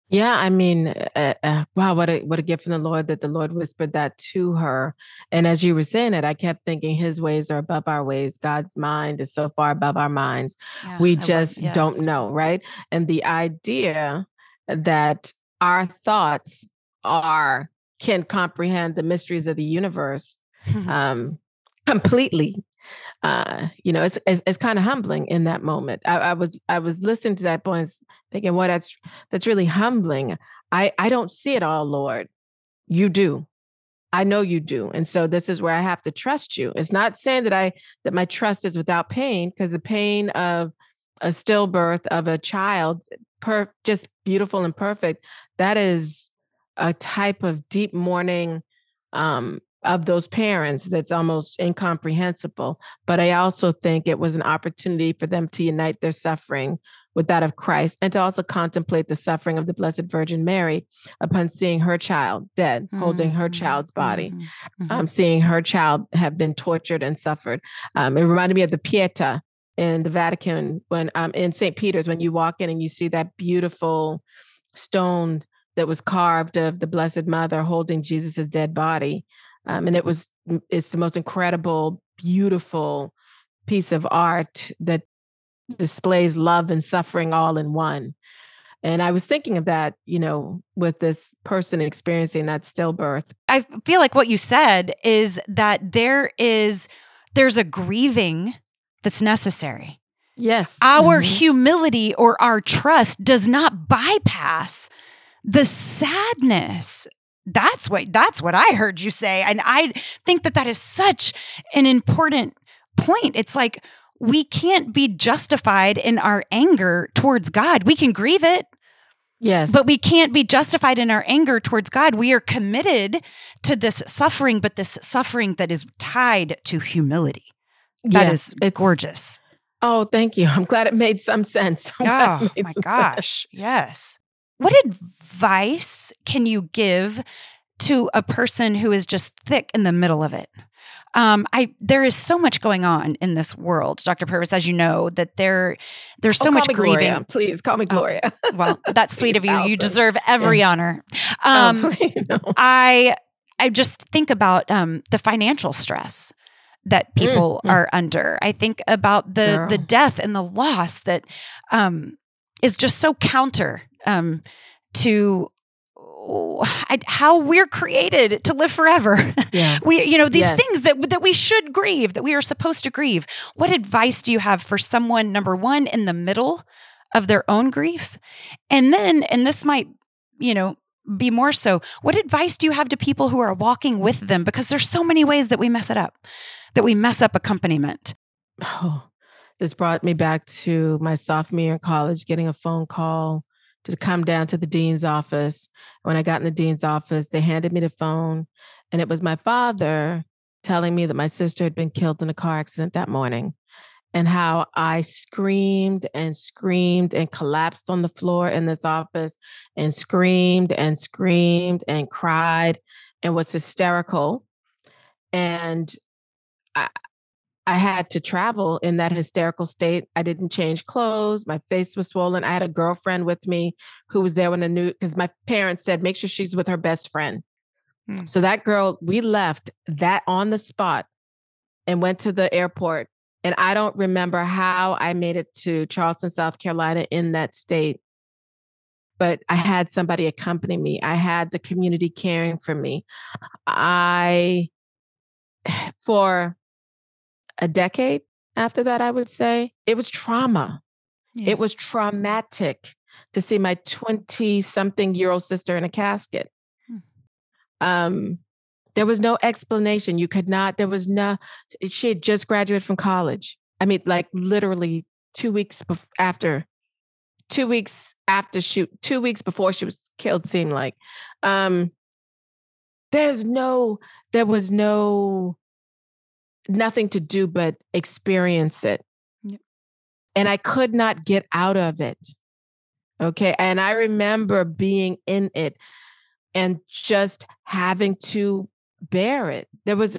Yeah, I mean, uh, uh, wow, what a what a gift from the Lord that the Lord whispered that to her. And as you were saying it, I kept thinking His ways are above our ways. God's mind is so far above our minds. Yeah, we just was, yes. don't know, right? And the idea that our thoughts are can comprehend the mysteries of the universe um, completely. Uh, you know, it's it's, it's kind of humbling in that moment. I, I was I was listening to that point, thinking, "Well, that's that's really humbling." I I don't see it all, Lord. You do. I know you do, and so this is where I have to trust you. It's not saying that I that my trust is without pain, because the pain of a stillbirth of a child, per, just beautiful and perfect, that is a type of deep mourning. Um, of those parents that's almost incomprehensible. But I also think it was an opportunity for them to unite their suffering with that of Christ and to also contemplate the suffering of the Blessed Virgin Mary upon seeing her child dead, mm-hmm. holding her child's body, mm-hmm. um, seeing her child have been tortured and suffered. Um, it reminded me of the Pietà in the Vatican when um, in Saint Peter's, when you walk in and you see that beautiful stone that was carved of the Blessed Mother holding Jesus's dead body. Um, and it was, it's the most incredible, beautiful piece of art that displays love and suffering all in one. And I was thinking of that, you know, with this person experiencing that stillbirth. I feel like what you said is that there is, there's a grieving that's necessary. Yes. Our mm-hmm. humility or our trust does not bypass the sadness. That's what that's what I heard you say. And I think that that is such an important point. It's like, we can't be justified in our anger towards God. We can grieve it. Yes. But we can't be justified in our anger towards God. We are committed to this suffering, but this suffering that is tied to humility. That yes, is it's, gorgeous. Oh, thank you. I'm glad it made some sense. I'm oh, my gosh. Sense. Yes. What advice can you give to a person who is just thick in the middle of it? Um, I there is so much going on in this world, Doctor Purvis, as you know, that there there's so oh, much grieving. Gloria. Please call me Gloria. Oh, well, that's sweet of you. You deserve every yeah. honor. Um, oh, please, no. I I just think about um, the financial stress that people mm, are mm. under. I think about the Girl. the death and the loss that um, is just so counter. Um, to oh, I, how we're created to live forever. Yeah. We, you know, these yes. things that that we should grieve, that we are supposed to grieve. What advice do you have for someone, number one, in the middle of their own grief? And then, and this might, you know, be more so, what advice do you have to people who are walking with them? Because there's so many ways that we mess it up, that we mess up accompaniment. Oh, This brought me back to my sophomore year in college, getting a phone call to come down to the dean's office. When I got in the dean's office, they handed me the phone, and it was my father telling me that my sister had been killed in a car accident that morning, and how I screamed and screamed and collapsed on the floor in this office and screamed and screamed and cried and was hysterical. And I, I had to travel in that hysterical state. I didn't change clothes. My face was swollen. I had a girlfriend with me who was there when the new, because my parents said, make sure she's with her best friend. Hmm. So that girl, we left that on the spot and went to the airport. And I don't remember how I made it to Charleston, South Carolina in that state, but I had somebody accompany me. I had the community caring for me. I, for a decade after that, I would say it was trauma. Yeah. It was traumatic to see my twenty something year old sister in a casket. Hmm. Um, there was no explanation. You could not, there was no, she had just graduated from college. I mean, like literally two weeks bef- after, two weeks after she, two weeks before she was killed, seemed like, um, there's no, there was no, nothing to do but experience it. Yep. And I could not get out of it. Okay. And I remember being in it and just having to bear it. There was,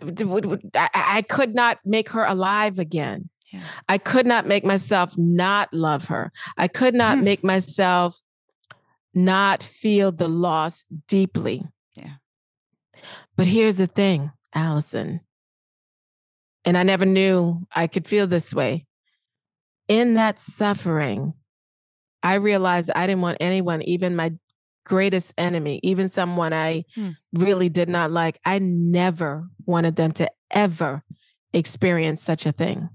I could not make her alive again. Yeah. I could not make myself not love her. I could not make myself not feel the loss deeply. Yeah. But here's the thing, Allison. And I never knew I could feel this way. In that suffering, I realized I didn't want anyone, even my greatest enemy, even someone I hmm. really did not like. I never wanted them to ever experience such a thing.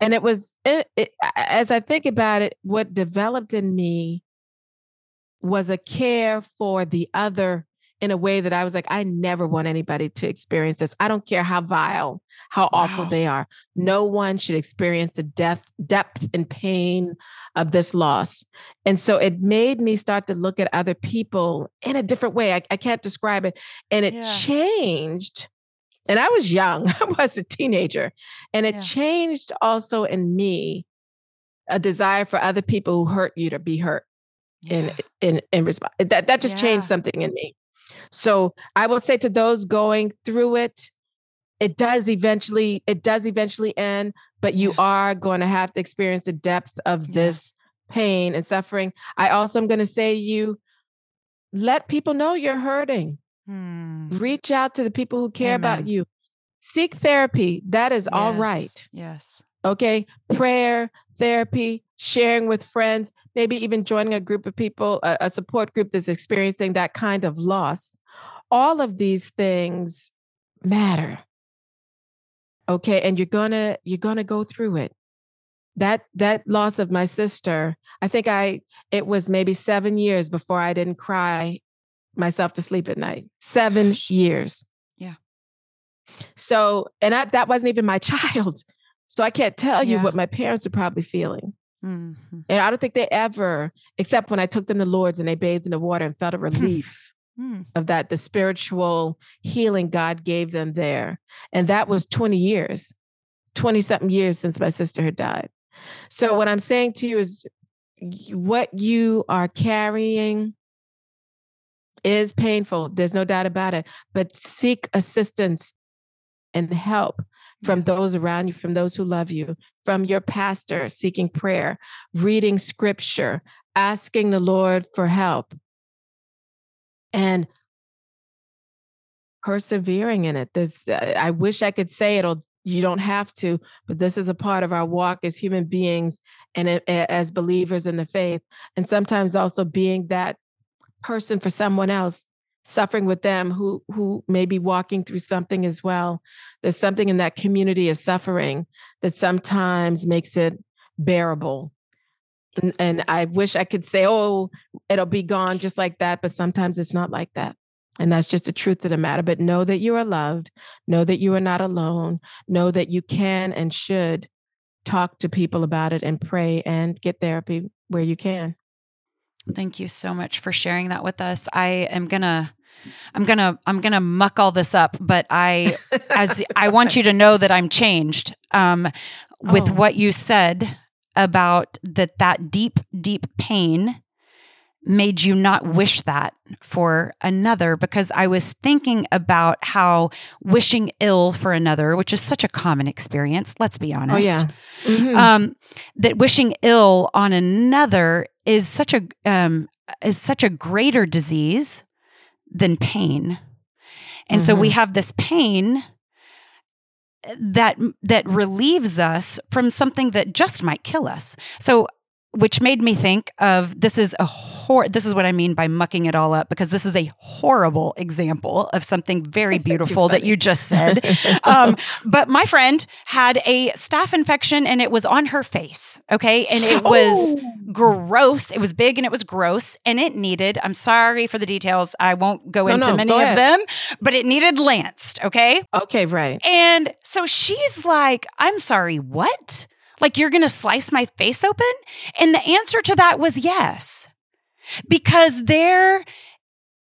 And it was, it, it, as I think about it, what developed in me was a care for the other in a way that I was like, I never want anybody to experience this. I don't care how vile, how wow. awful they are. No one should experience the death, depth and pain of this loss. And so it made me start to look at other people in a different way. I, I can't describe it. And it yeah. changed. And I was young. I was a teenager. And it yeah. changed also in me a desire for other people who hurt you to be hurt. Yeah. In, in, in response. That, that just yeah. changed something in me. So I will say to those going through it, it does eventually, it does eventually end, but you are going to have to experience the depth of yeah. this pain and suffering. I also am going to say you let people know you're hurting. Hmm. Reach out to the people who care Amen. About you. Seek therapy. That is yes. all right. Yes. Okay. Prayer, therapy, sharing with friends, maybe even joining a group of people, a, a support group that's experiencing that kind of loss. All of these things matter. Okay. And you're going to, you're going to go through it. That, that loss of my sister, I think I, it was maybe seven years before I didn't cry myself to sleep at night, seven Gosh. years. Yeah. So, and I, that wasn't even my child. So I can't tell you yeah. what my parents are probably feeling. Mm-hmm. And I don't think they ever, except when I took them to Lourdes and they bathed in the water and felt a relief mm. of that, the spiritual healing God gave them there. And that was twenty years, twenty something years since my sister had died. So what I'm saying to you is what you are carrying is painful. There's no doubt about it, but seek assistance and help from those around you, from those who love you, from your pastor, seeking prayer, reading scripture, asking the Lord for help, and persevering in it. This, I wish I could say it'll, you don't have to, but this is a part of our walk as human beings and as believers in the faith. And sometimes also being that person for someone else, suffering with them who, who may be walking through something as well. There's something in that community of suffering that sometimes makes it bearable. And, and I wish I could say, oh, it'll be gone just like that. But sometimes it's not like that. And that's just the truth of the matter. But know that you are loved. Know that you are not alone. Know that you can and should talk to people about it and pray and get therapy where you can. Thank you so much for sharing that with us. I am going to, I'm going to, I'm going to muck all this up, but I, as I want you to know that I'm changed um, with oh. what you said about that, that deep, deep pain made you not wish that for another, because I was thinking about how wishing ill for another, which is such a common experience, let's be honest, oh, yeah. mm-hmm. um, that wishing ill on another is such a um, is such a greater disease than pain. And mm-hmm. so we have this pain that that relieves us from something that just might kill us. So which made me think of, this is a hor- this is what I mean by mucking it all up, because this is a horrible example of something very beautiful that you just said. Um, but my friend had a staph infection and it was on her face. Okay. And it was oh. gross. It was big and it was gross and it needed, I'm sorry for the details. I won't go no, into no, many go of ahead. them, but it needed lanced. Okay. Okay. Right. And so she's like, I'm sorry, what? Like, you're going to slice my face open? And the answer to that was yes, because there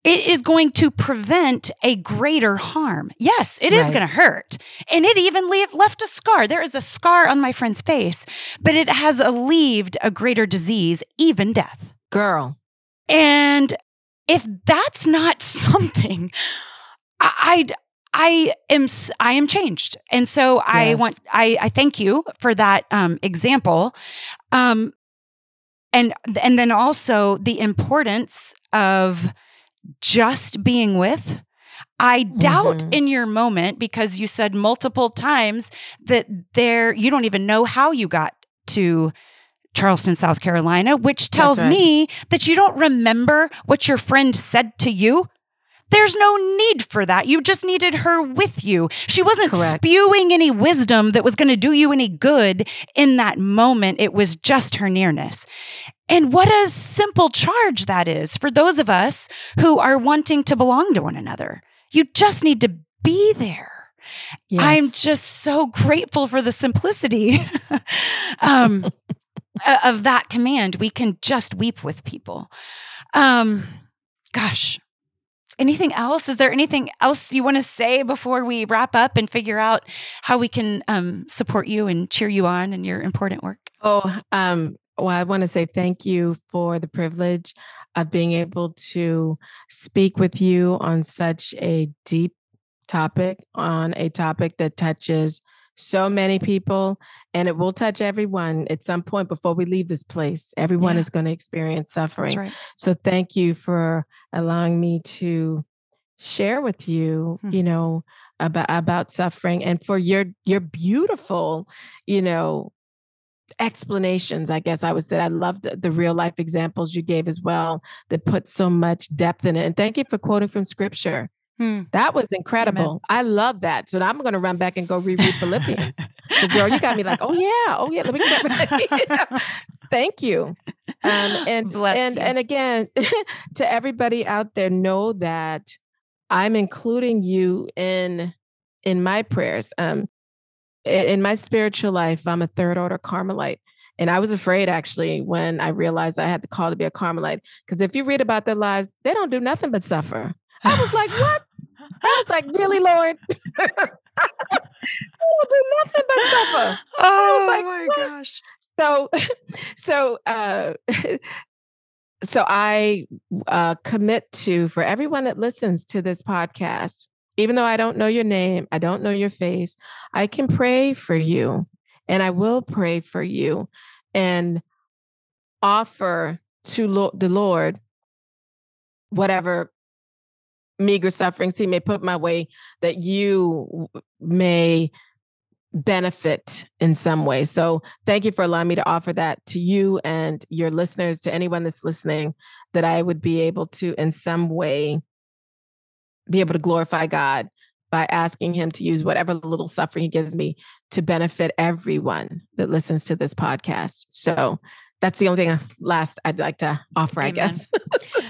it is going to prevent a greater harm. Yes, it right. is going to hurt. And it even leave, left a scar. There is a scar on my friend's face, but it has alleviated a greater disease, even death. Girl. And if that's not something, I, I'd... I am I am changed. And so yes. I want I, I thank you for that um, example. Um, and and then also the importance of just being with. I doubt mm-hmm. in your moment, because you said multiple times that there you don't even know how you got to Charleston, South Carolina, which tells That's right. me that you don't remember what your friend said to you. There's no need for that. You just needed her with you. She wasn't Correct. spewing any wisdom that was going to do you any good in that moment. It was just her nearness. And what a simple charge that is for those of us who are wanting to belong to one another. You just need to be there. Yes. I'm just so grateful for the simplicity um, of that command. We can just weep with people. Um, gosh. Anything else? Is there anything else you want to say before we wrap up and figure out how we can um, support you and cheer you on in your important work? Oh, um, well, I want to say thank you for the privilege of being able to speak with you on such a deep topic, on a topic that touches so many people, and it will touch everyone at some point before we leave this place. Everyone yeah. is going to experience suffering. Right. So thank you for allowing me to share with you, mm-hmm. you know, about, about suffering, and for your, your beautiful, you know, explanations, I guess I would say. I love the, the real life examples you gave as well, that put so much depth in it. And thank you for quoting from scripture. Hmm. That was incredible. Amen. I love that. So I'm going to run back and go reread Philippians. Because girl, you got me like, oh yeah, oh yeah. Let me get back. Thank you. Um, and Bless and you. and again, to everybody out there, know that I'm including you in in my prayers. Um, in, in my spiritual life, I'm a third order Carmelite. And I was afraid, actually, when I realized I had the call to be a Carmelite, because if you read about their lives, they don't do nothing but suffer. I was like, what? I was like, really, Lord? I will do nothing but suffer. Oh, like, my what? gosh. So, so, uh, so I uh, commit to, for everyone that listens to this podcast, even though I don't know your name, I don't know your face, I can pray for you, and I will pray for you, and offer to lo- the Lord whatever meager sufferings he may put my way, that you may benefit in some way. So thank you for allowing me to offer that to you and your listeners, to anyone that's listening, that I would be able to, in some way, be able to glorify God by asking him to use whatever little suffering he gives me to benefit everyone that listens to this podcast. So that's the only thing I, last I'd like to offer, Amen. I guess.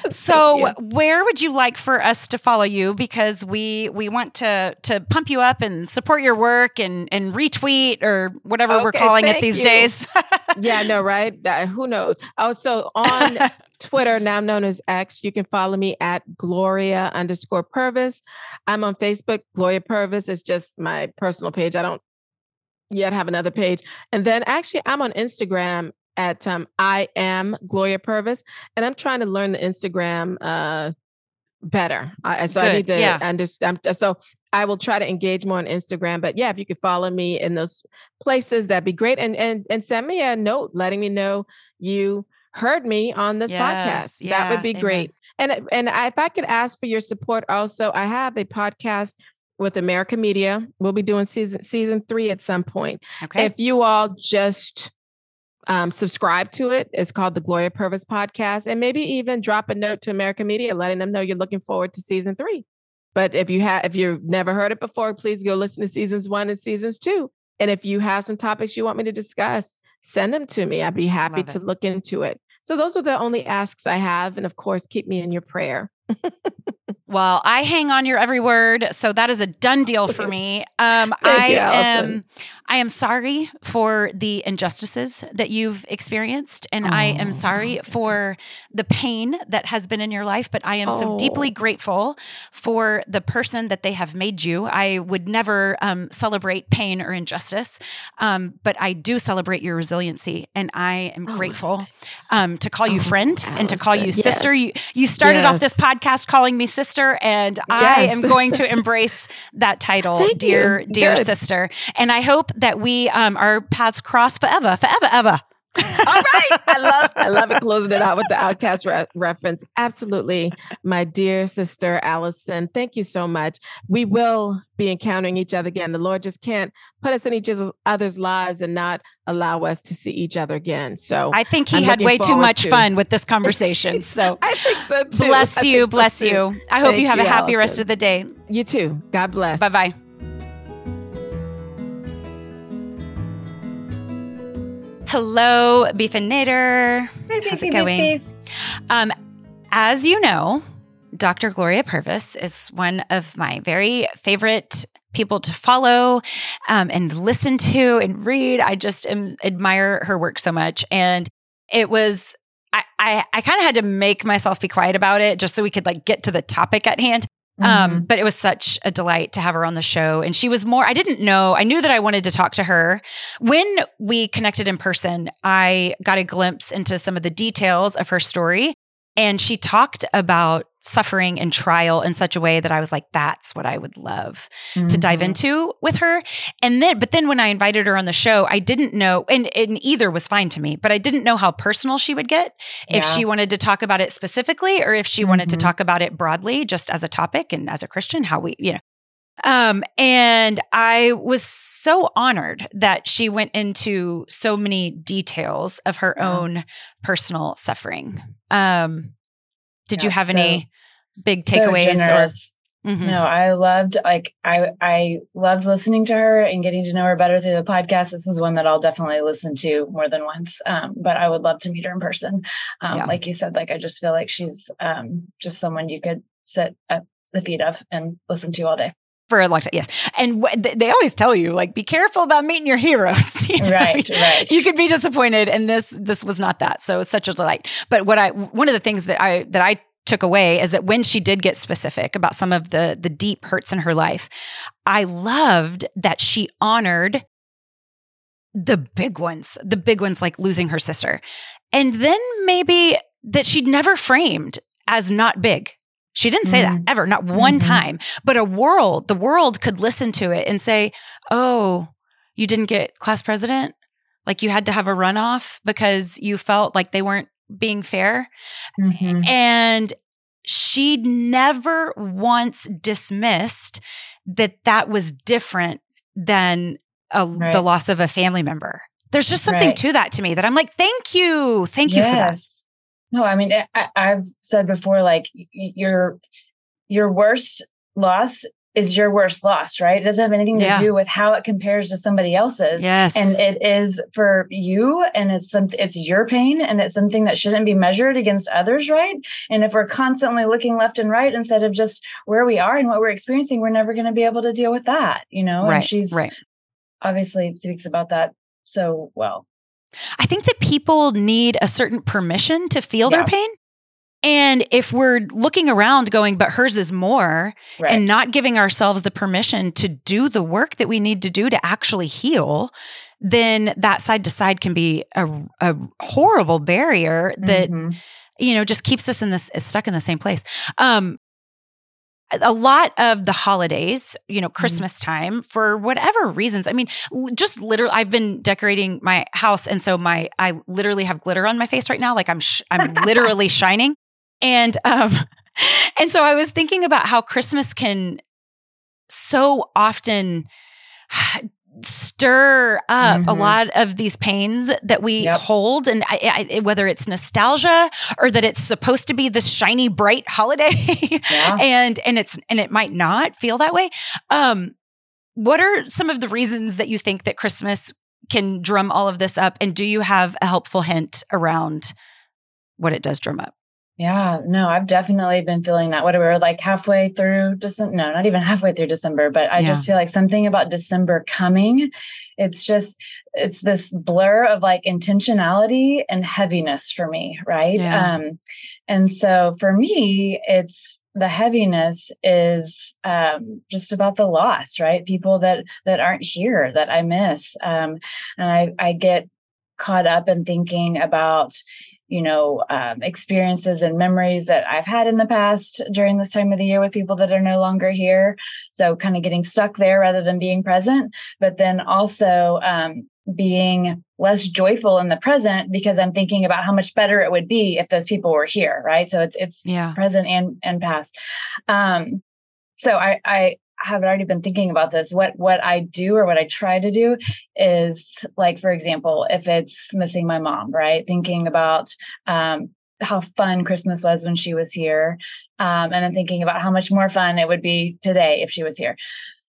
So where would you like for us to follow you? Because we we want to to pump you up and support your work and, and retweet or whatever okay, we're calling it these you. days. Yeah, no, right? That, who knows? Oh, so on Twitter, now known as X, you can follow me at Gloria underscore Purvis. I'm on Facebook. Gloria Purvis is just my personal page. I don't yet have another page. And then actually I'm on Instagram at um, I am Gloria Purvis, and I'm trying to learn the Instagram uh, better. I, so Good. I need to yeah. understand. So I will try to engage more on Instagram. But yeah, if you could follow me in those places, that'd be great. And and and send me a note letting me know you heard me on this yes. podcast. Yeah. That would be Amen. great. And and I, if I could ask for your support, also, I have a podcast with America Media. We'll be doing season season three at some point. Okay. If you all just Um, subscribe to it. It's called The Gloria Purvis Podcast. And maybe even drop a note to American Media, letting them know you're looking forward to season three. But if you have, if you've never heard it before, please go listen to seasons one and seasons two. And if you have some topics you want me to discuss, send them to me. I'd be happy to look into it. So those are the only asks I have. And of course, keep me in your prayer. Well, I hang on your every word, so that is a done deal for me. Um, I you, am, I am sorry for the injustices that you've experienced, and oh, I am sorry for the pain that has been in your life. But I am oh. so deeply grateful for the person that they have made you. I would never um, celebrate pain or injustice, um, but I do celebrate your resiliency, and I am oh, grateful um, to call you oh, friend Allison. and to call you yes. sister. You you started yes. off this podcast calling me sister. And yes. I am going to embrace that title, Thank dear, you. dear Good. sister. And I hope that we, um, our paths cross forever, forever, ever. All right. I love, I love it. Closing it out with the Outcast re- reference. Absolutely. My dear sister, Allison, thank you so much. We will be encountering each other again. The Lord just can't put us in each other's lives and not allow us to see each other again. So I think he I'm had way too much to. fun with this conversation. So I think so too. Bless you. So bless too. you. I hope thank you have you, a happy Allison. rest of the day. You too. God bless. Bye-bye. Hello, Beefinator. Hi, Beefy, How's it going? Beef, beef. Um, as you know, Doctor Gloria Purvis is one of my very favorite people to follow um, and listen to and read. I just am, admire her work so much. And it was, I, I, I kind of had to make myself be quiet about it just so we could like get to the topic at hand. Mm-hmm. Um, but it was such a delight to have her on the show. And she was more, I didn't know, I knew that I wanted to talk to her. When we connected in person, I got a glimpse into some of the details of her story. And she talked about suffering and trial in such a way that I was like, that's what I would love mm-hmm. to dive into with her. And then, but then when I invited her on the show, I didn't know, and, and either was fine to me, but I didn't know how personal she would get if yeah. she wanted to talk about it specifically, or if she mm-hmm. wanted to talk about it broadly, just as a topic and as a Christian, how we, you know. Um, and I was so honored that she went into so many details of her yeah. own personal suffering. Um, did yeah, you have so, any big takeaways? So or, mm-hmm. No, I loved, like, I, I loved listening to her and getting to know her better through the podcast. This is one that I'll definitely listen to more than once. Um, but I would love to meet her in person. Um, yeah. like you said, like, I just feel like she's, um, just someone you could sit at the feet of and listen to all day. For a long time, yes. And w- they always tell you, like, be careful about meeting your heroes. You know? Right, right. You could be disappointed, and this this was not that. So it's such a delight. But what I one of the things that I that I took away is that when she did get specific about some of the the deep hurts in her life, I loved that she honored the big ones, the big ones like losing her sister, and then maybe that she'd never framed as not big. She didn't say mm-hmm. that ever, not one mm-hmm. time, but a world, the world could listen to it and say, oh, you didn't get class president? Like you had to have a runoff because you felt like they weren't being fair. Mm-hmm. And she never once dismissed that that was different than a, right. the loss of a family member. There's just something right. to that to me that I'm like, thank you. Thank you yes. for that. No, I mean, I, I've said before, like your your worst loss is your worst loss, right? It doesn't have anything to yeah. do with how it compares to somebody else's. Yes. And it is for you, and it's some, it's your pain, and it's something that shouldn't be measured against others, right? And if we're constantly looking left and right instead of just where we are and what we're experiencing, we're never going to be able to deal with that, you know? Right, and she's right. obviously speaks about that so well. I think that people need a certain permission to feel yeah. their pain. And if we're looking around going, but hers is more, right. and not giving ourselves the permission to do the work that we need to do to actually heal, then that side to side can be a, a horrible barrier that, mm-hmm. you know, just keeps us in this stuck in the same place. Um, a lot of the holidays, you know, Christmas time, for whatever reasons. I mean, just literally, I've been decorating my house, and so my I literally have glitter on my face right now. Like I'm, sh- I'm literally shining. And, um, and so I was thinking about how Christmas can so often stir up mm-hmm. a lot of these pains that we yep. hold. And I, I, whether it's nostalgia or that it's supposed to be this shiny, bright holiday yeah. and, and it's, and it might not feel that way. Um, what are some of the reasons that you think that Christmas can drum all of this up? And do you have a helpful hint around what it does drum up? Yeah, no, I've definitely been feeling that. What we were like halfway through December, no, not even halfway through December, but I yeah. just feel like something about December coming. It's just, it's this blur of like intentionality and heaviness for me, right? Yeah. Um, and so for me, it's the heaviness is um, just about the loss, right? People that that aren't here that I miss, um, and I I get caught up in thinking about, you know, um, experiences and memories that I've had in the past during this time of the year with people that are no longer here. So kind of getting stuck there rather than being present, but then also um, being less joyful in the present because I'm thinking about how much better it would be if those people were here, right? So it's it's yeah. present and and past. Um, so I I have already been thinking about this. What what I do or what I try to do is, like, for example, if it's missing my mom, right? Thinking about um, how fun Christmas was when she was here. Um, and then thinking about how much more fun it would be today if she was here.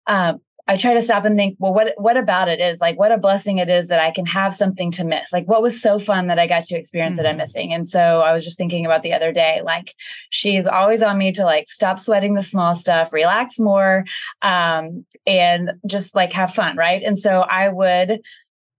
Um, I try to stop and think, well, what, what about it is like, what a blessing it is that I can have something to miss. Like, what was so fun that I got to experience mm-hmm. that I'm missing. And so I was just thinking about the other day, like, she's always on me to like, stop sweating the small stuff, relax more, um, and just like have fun. Right. And so I would,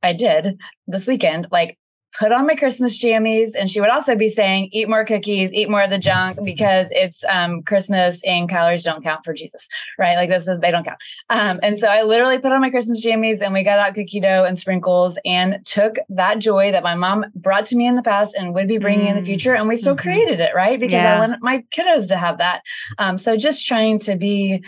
I did this weekend, like, put on my Christmas jammies. And she would also be saying, eat more cookies, eat more of the junk, because it's um, Christmas and calories don't count for Jesus, right? Like, this is, they don't count. Um, and so I literally put on my Christmas jammies and we got out cookie dough and sprinkles and took that joy that my mom brought to me in the past and would be bringing mm. in the future. And we still mm-hmm. created it, right? Because yeah. I want my kiddos to have that. Um, so just trying to be,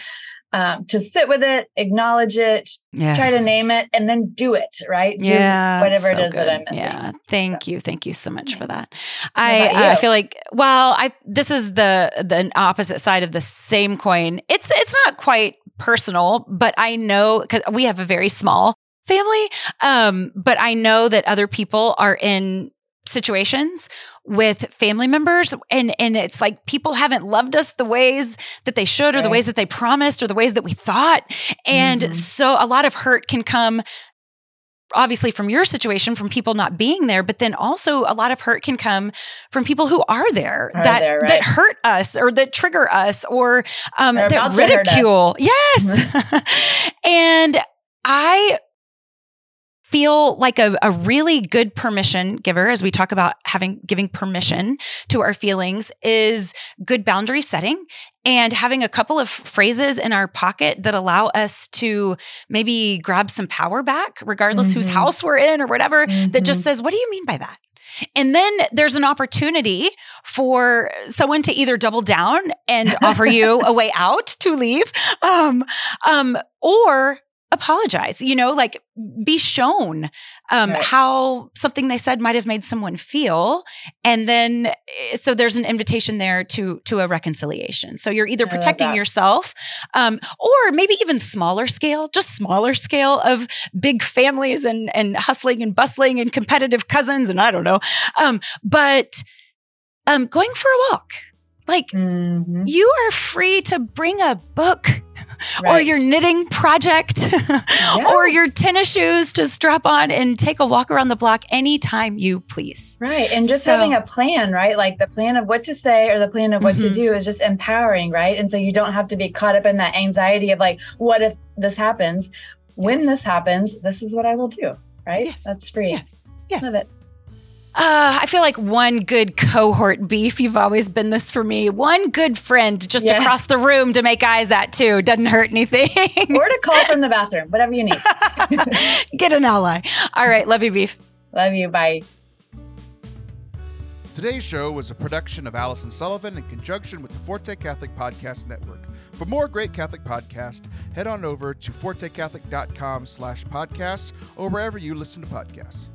Um, to sit with it, acknowledge it, yes. try to name it, and then do it, right? Do yeah, whatever so it is good. That I'm missing. Yeah, thank so. you, thank you so much yeah. for that. I uh, I feel like well, I this is the the opposite side of the same coin. It's it's not quite personal, but I know because we have a very small family. Um, but I know that other people are in situations with family members. And, and it's like, people haven't loved us the ways that they should, or right. the ways that they promised, or the ways that we thought. And mm-hmm. so a lot of hurt can come obviously from your situation, from people not being there, but then also a lot of hurt can come from people who are there are that, there, right? that hurt us or that trigger us or, um, They're that ridicule. Yes. And I feel like a, a really good permission giver, as we talk about having giving permission to our feelings, is good boundary setting and having a couple of phrases in our pocket that allow us to maybe grab some power back, regardless mm-hmm. whose house we're in or whatever, mm-hmm. that just says, what do you mean by that? And then there's an opportunity for someone to either double down and offer you a way out to leave, um, um, or apologize, you know, like be shown um, right. how something they said might have made someone feel. And then, so there's an invitation there to to a reconciliation. So you're either I protecting yourself um, or maybe even smaller scale, just smaller scale of big families and, and hustling and bustling and competitive cousins. And I don't know, um, but um, going for a walk, like mm-hmm. you are free to bring a book right. or your knitting project, yes. or your tennis shoes to strap on and take a walk around the block anytime you please. Right. And just so, having a plan, right? Like the plan of what to say or the plan of what mm-hmm. to do is just empowering, right? And so you don't have to be caught up in that anxiety of like, what if this happens? When yes. this happens, this is what I will do, right? Yes. That's free. Yes. Yes. Love it. Uh, I feel like one good cohort beef. You've always been this for me. One good friend just yeah. across the room to make eyes at too. Doesn't hurt anything. Or to call from the bathroom, whatever you need. Get an ally. All right. Love you, beef. Love you. Bye. Today's show was a production of Allison Sullivan in conjunction with the Forte Catholic Podcast Network. For more great Catholic podcasts, head on over to fortecatholic dot com slash podcasts or wherever you listen to podcasts.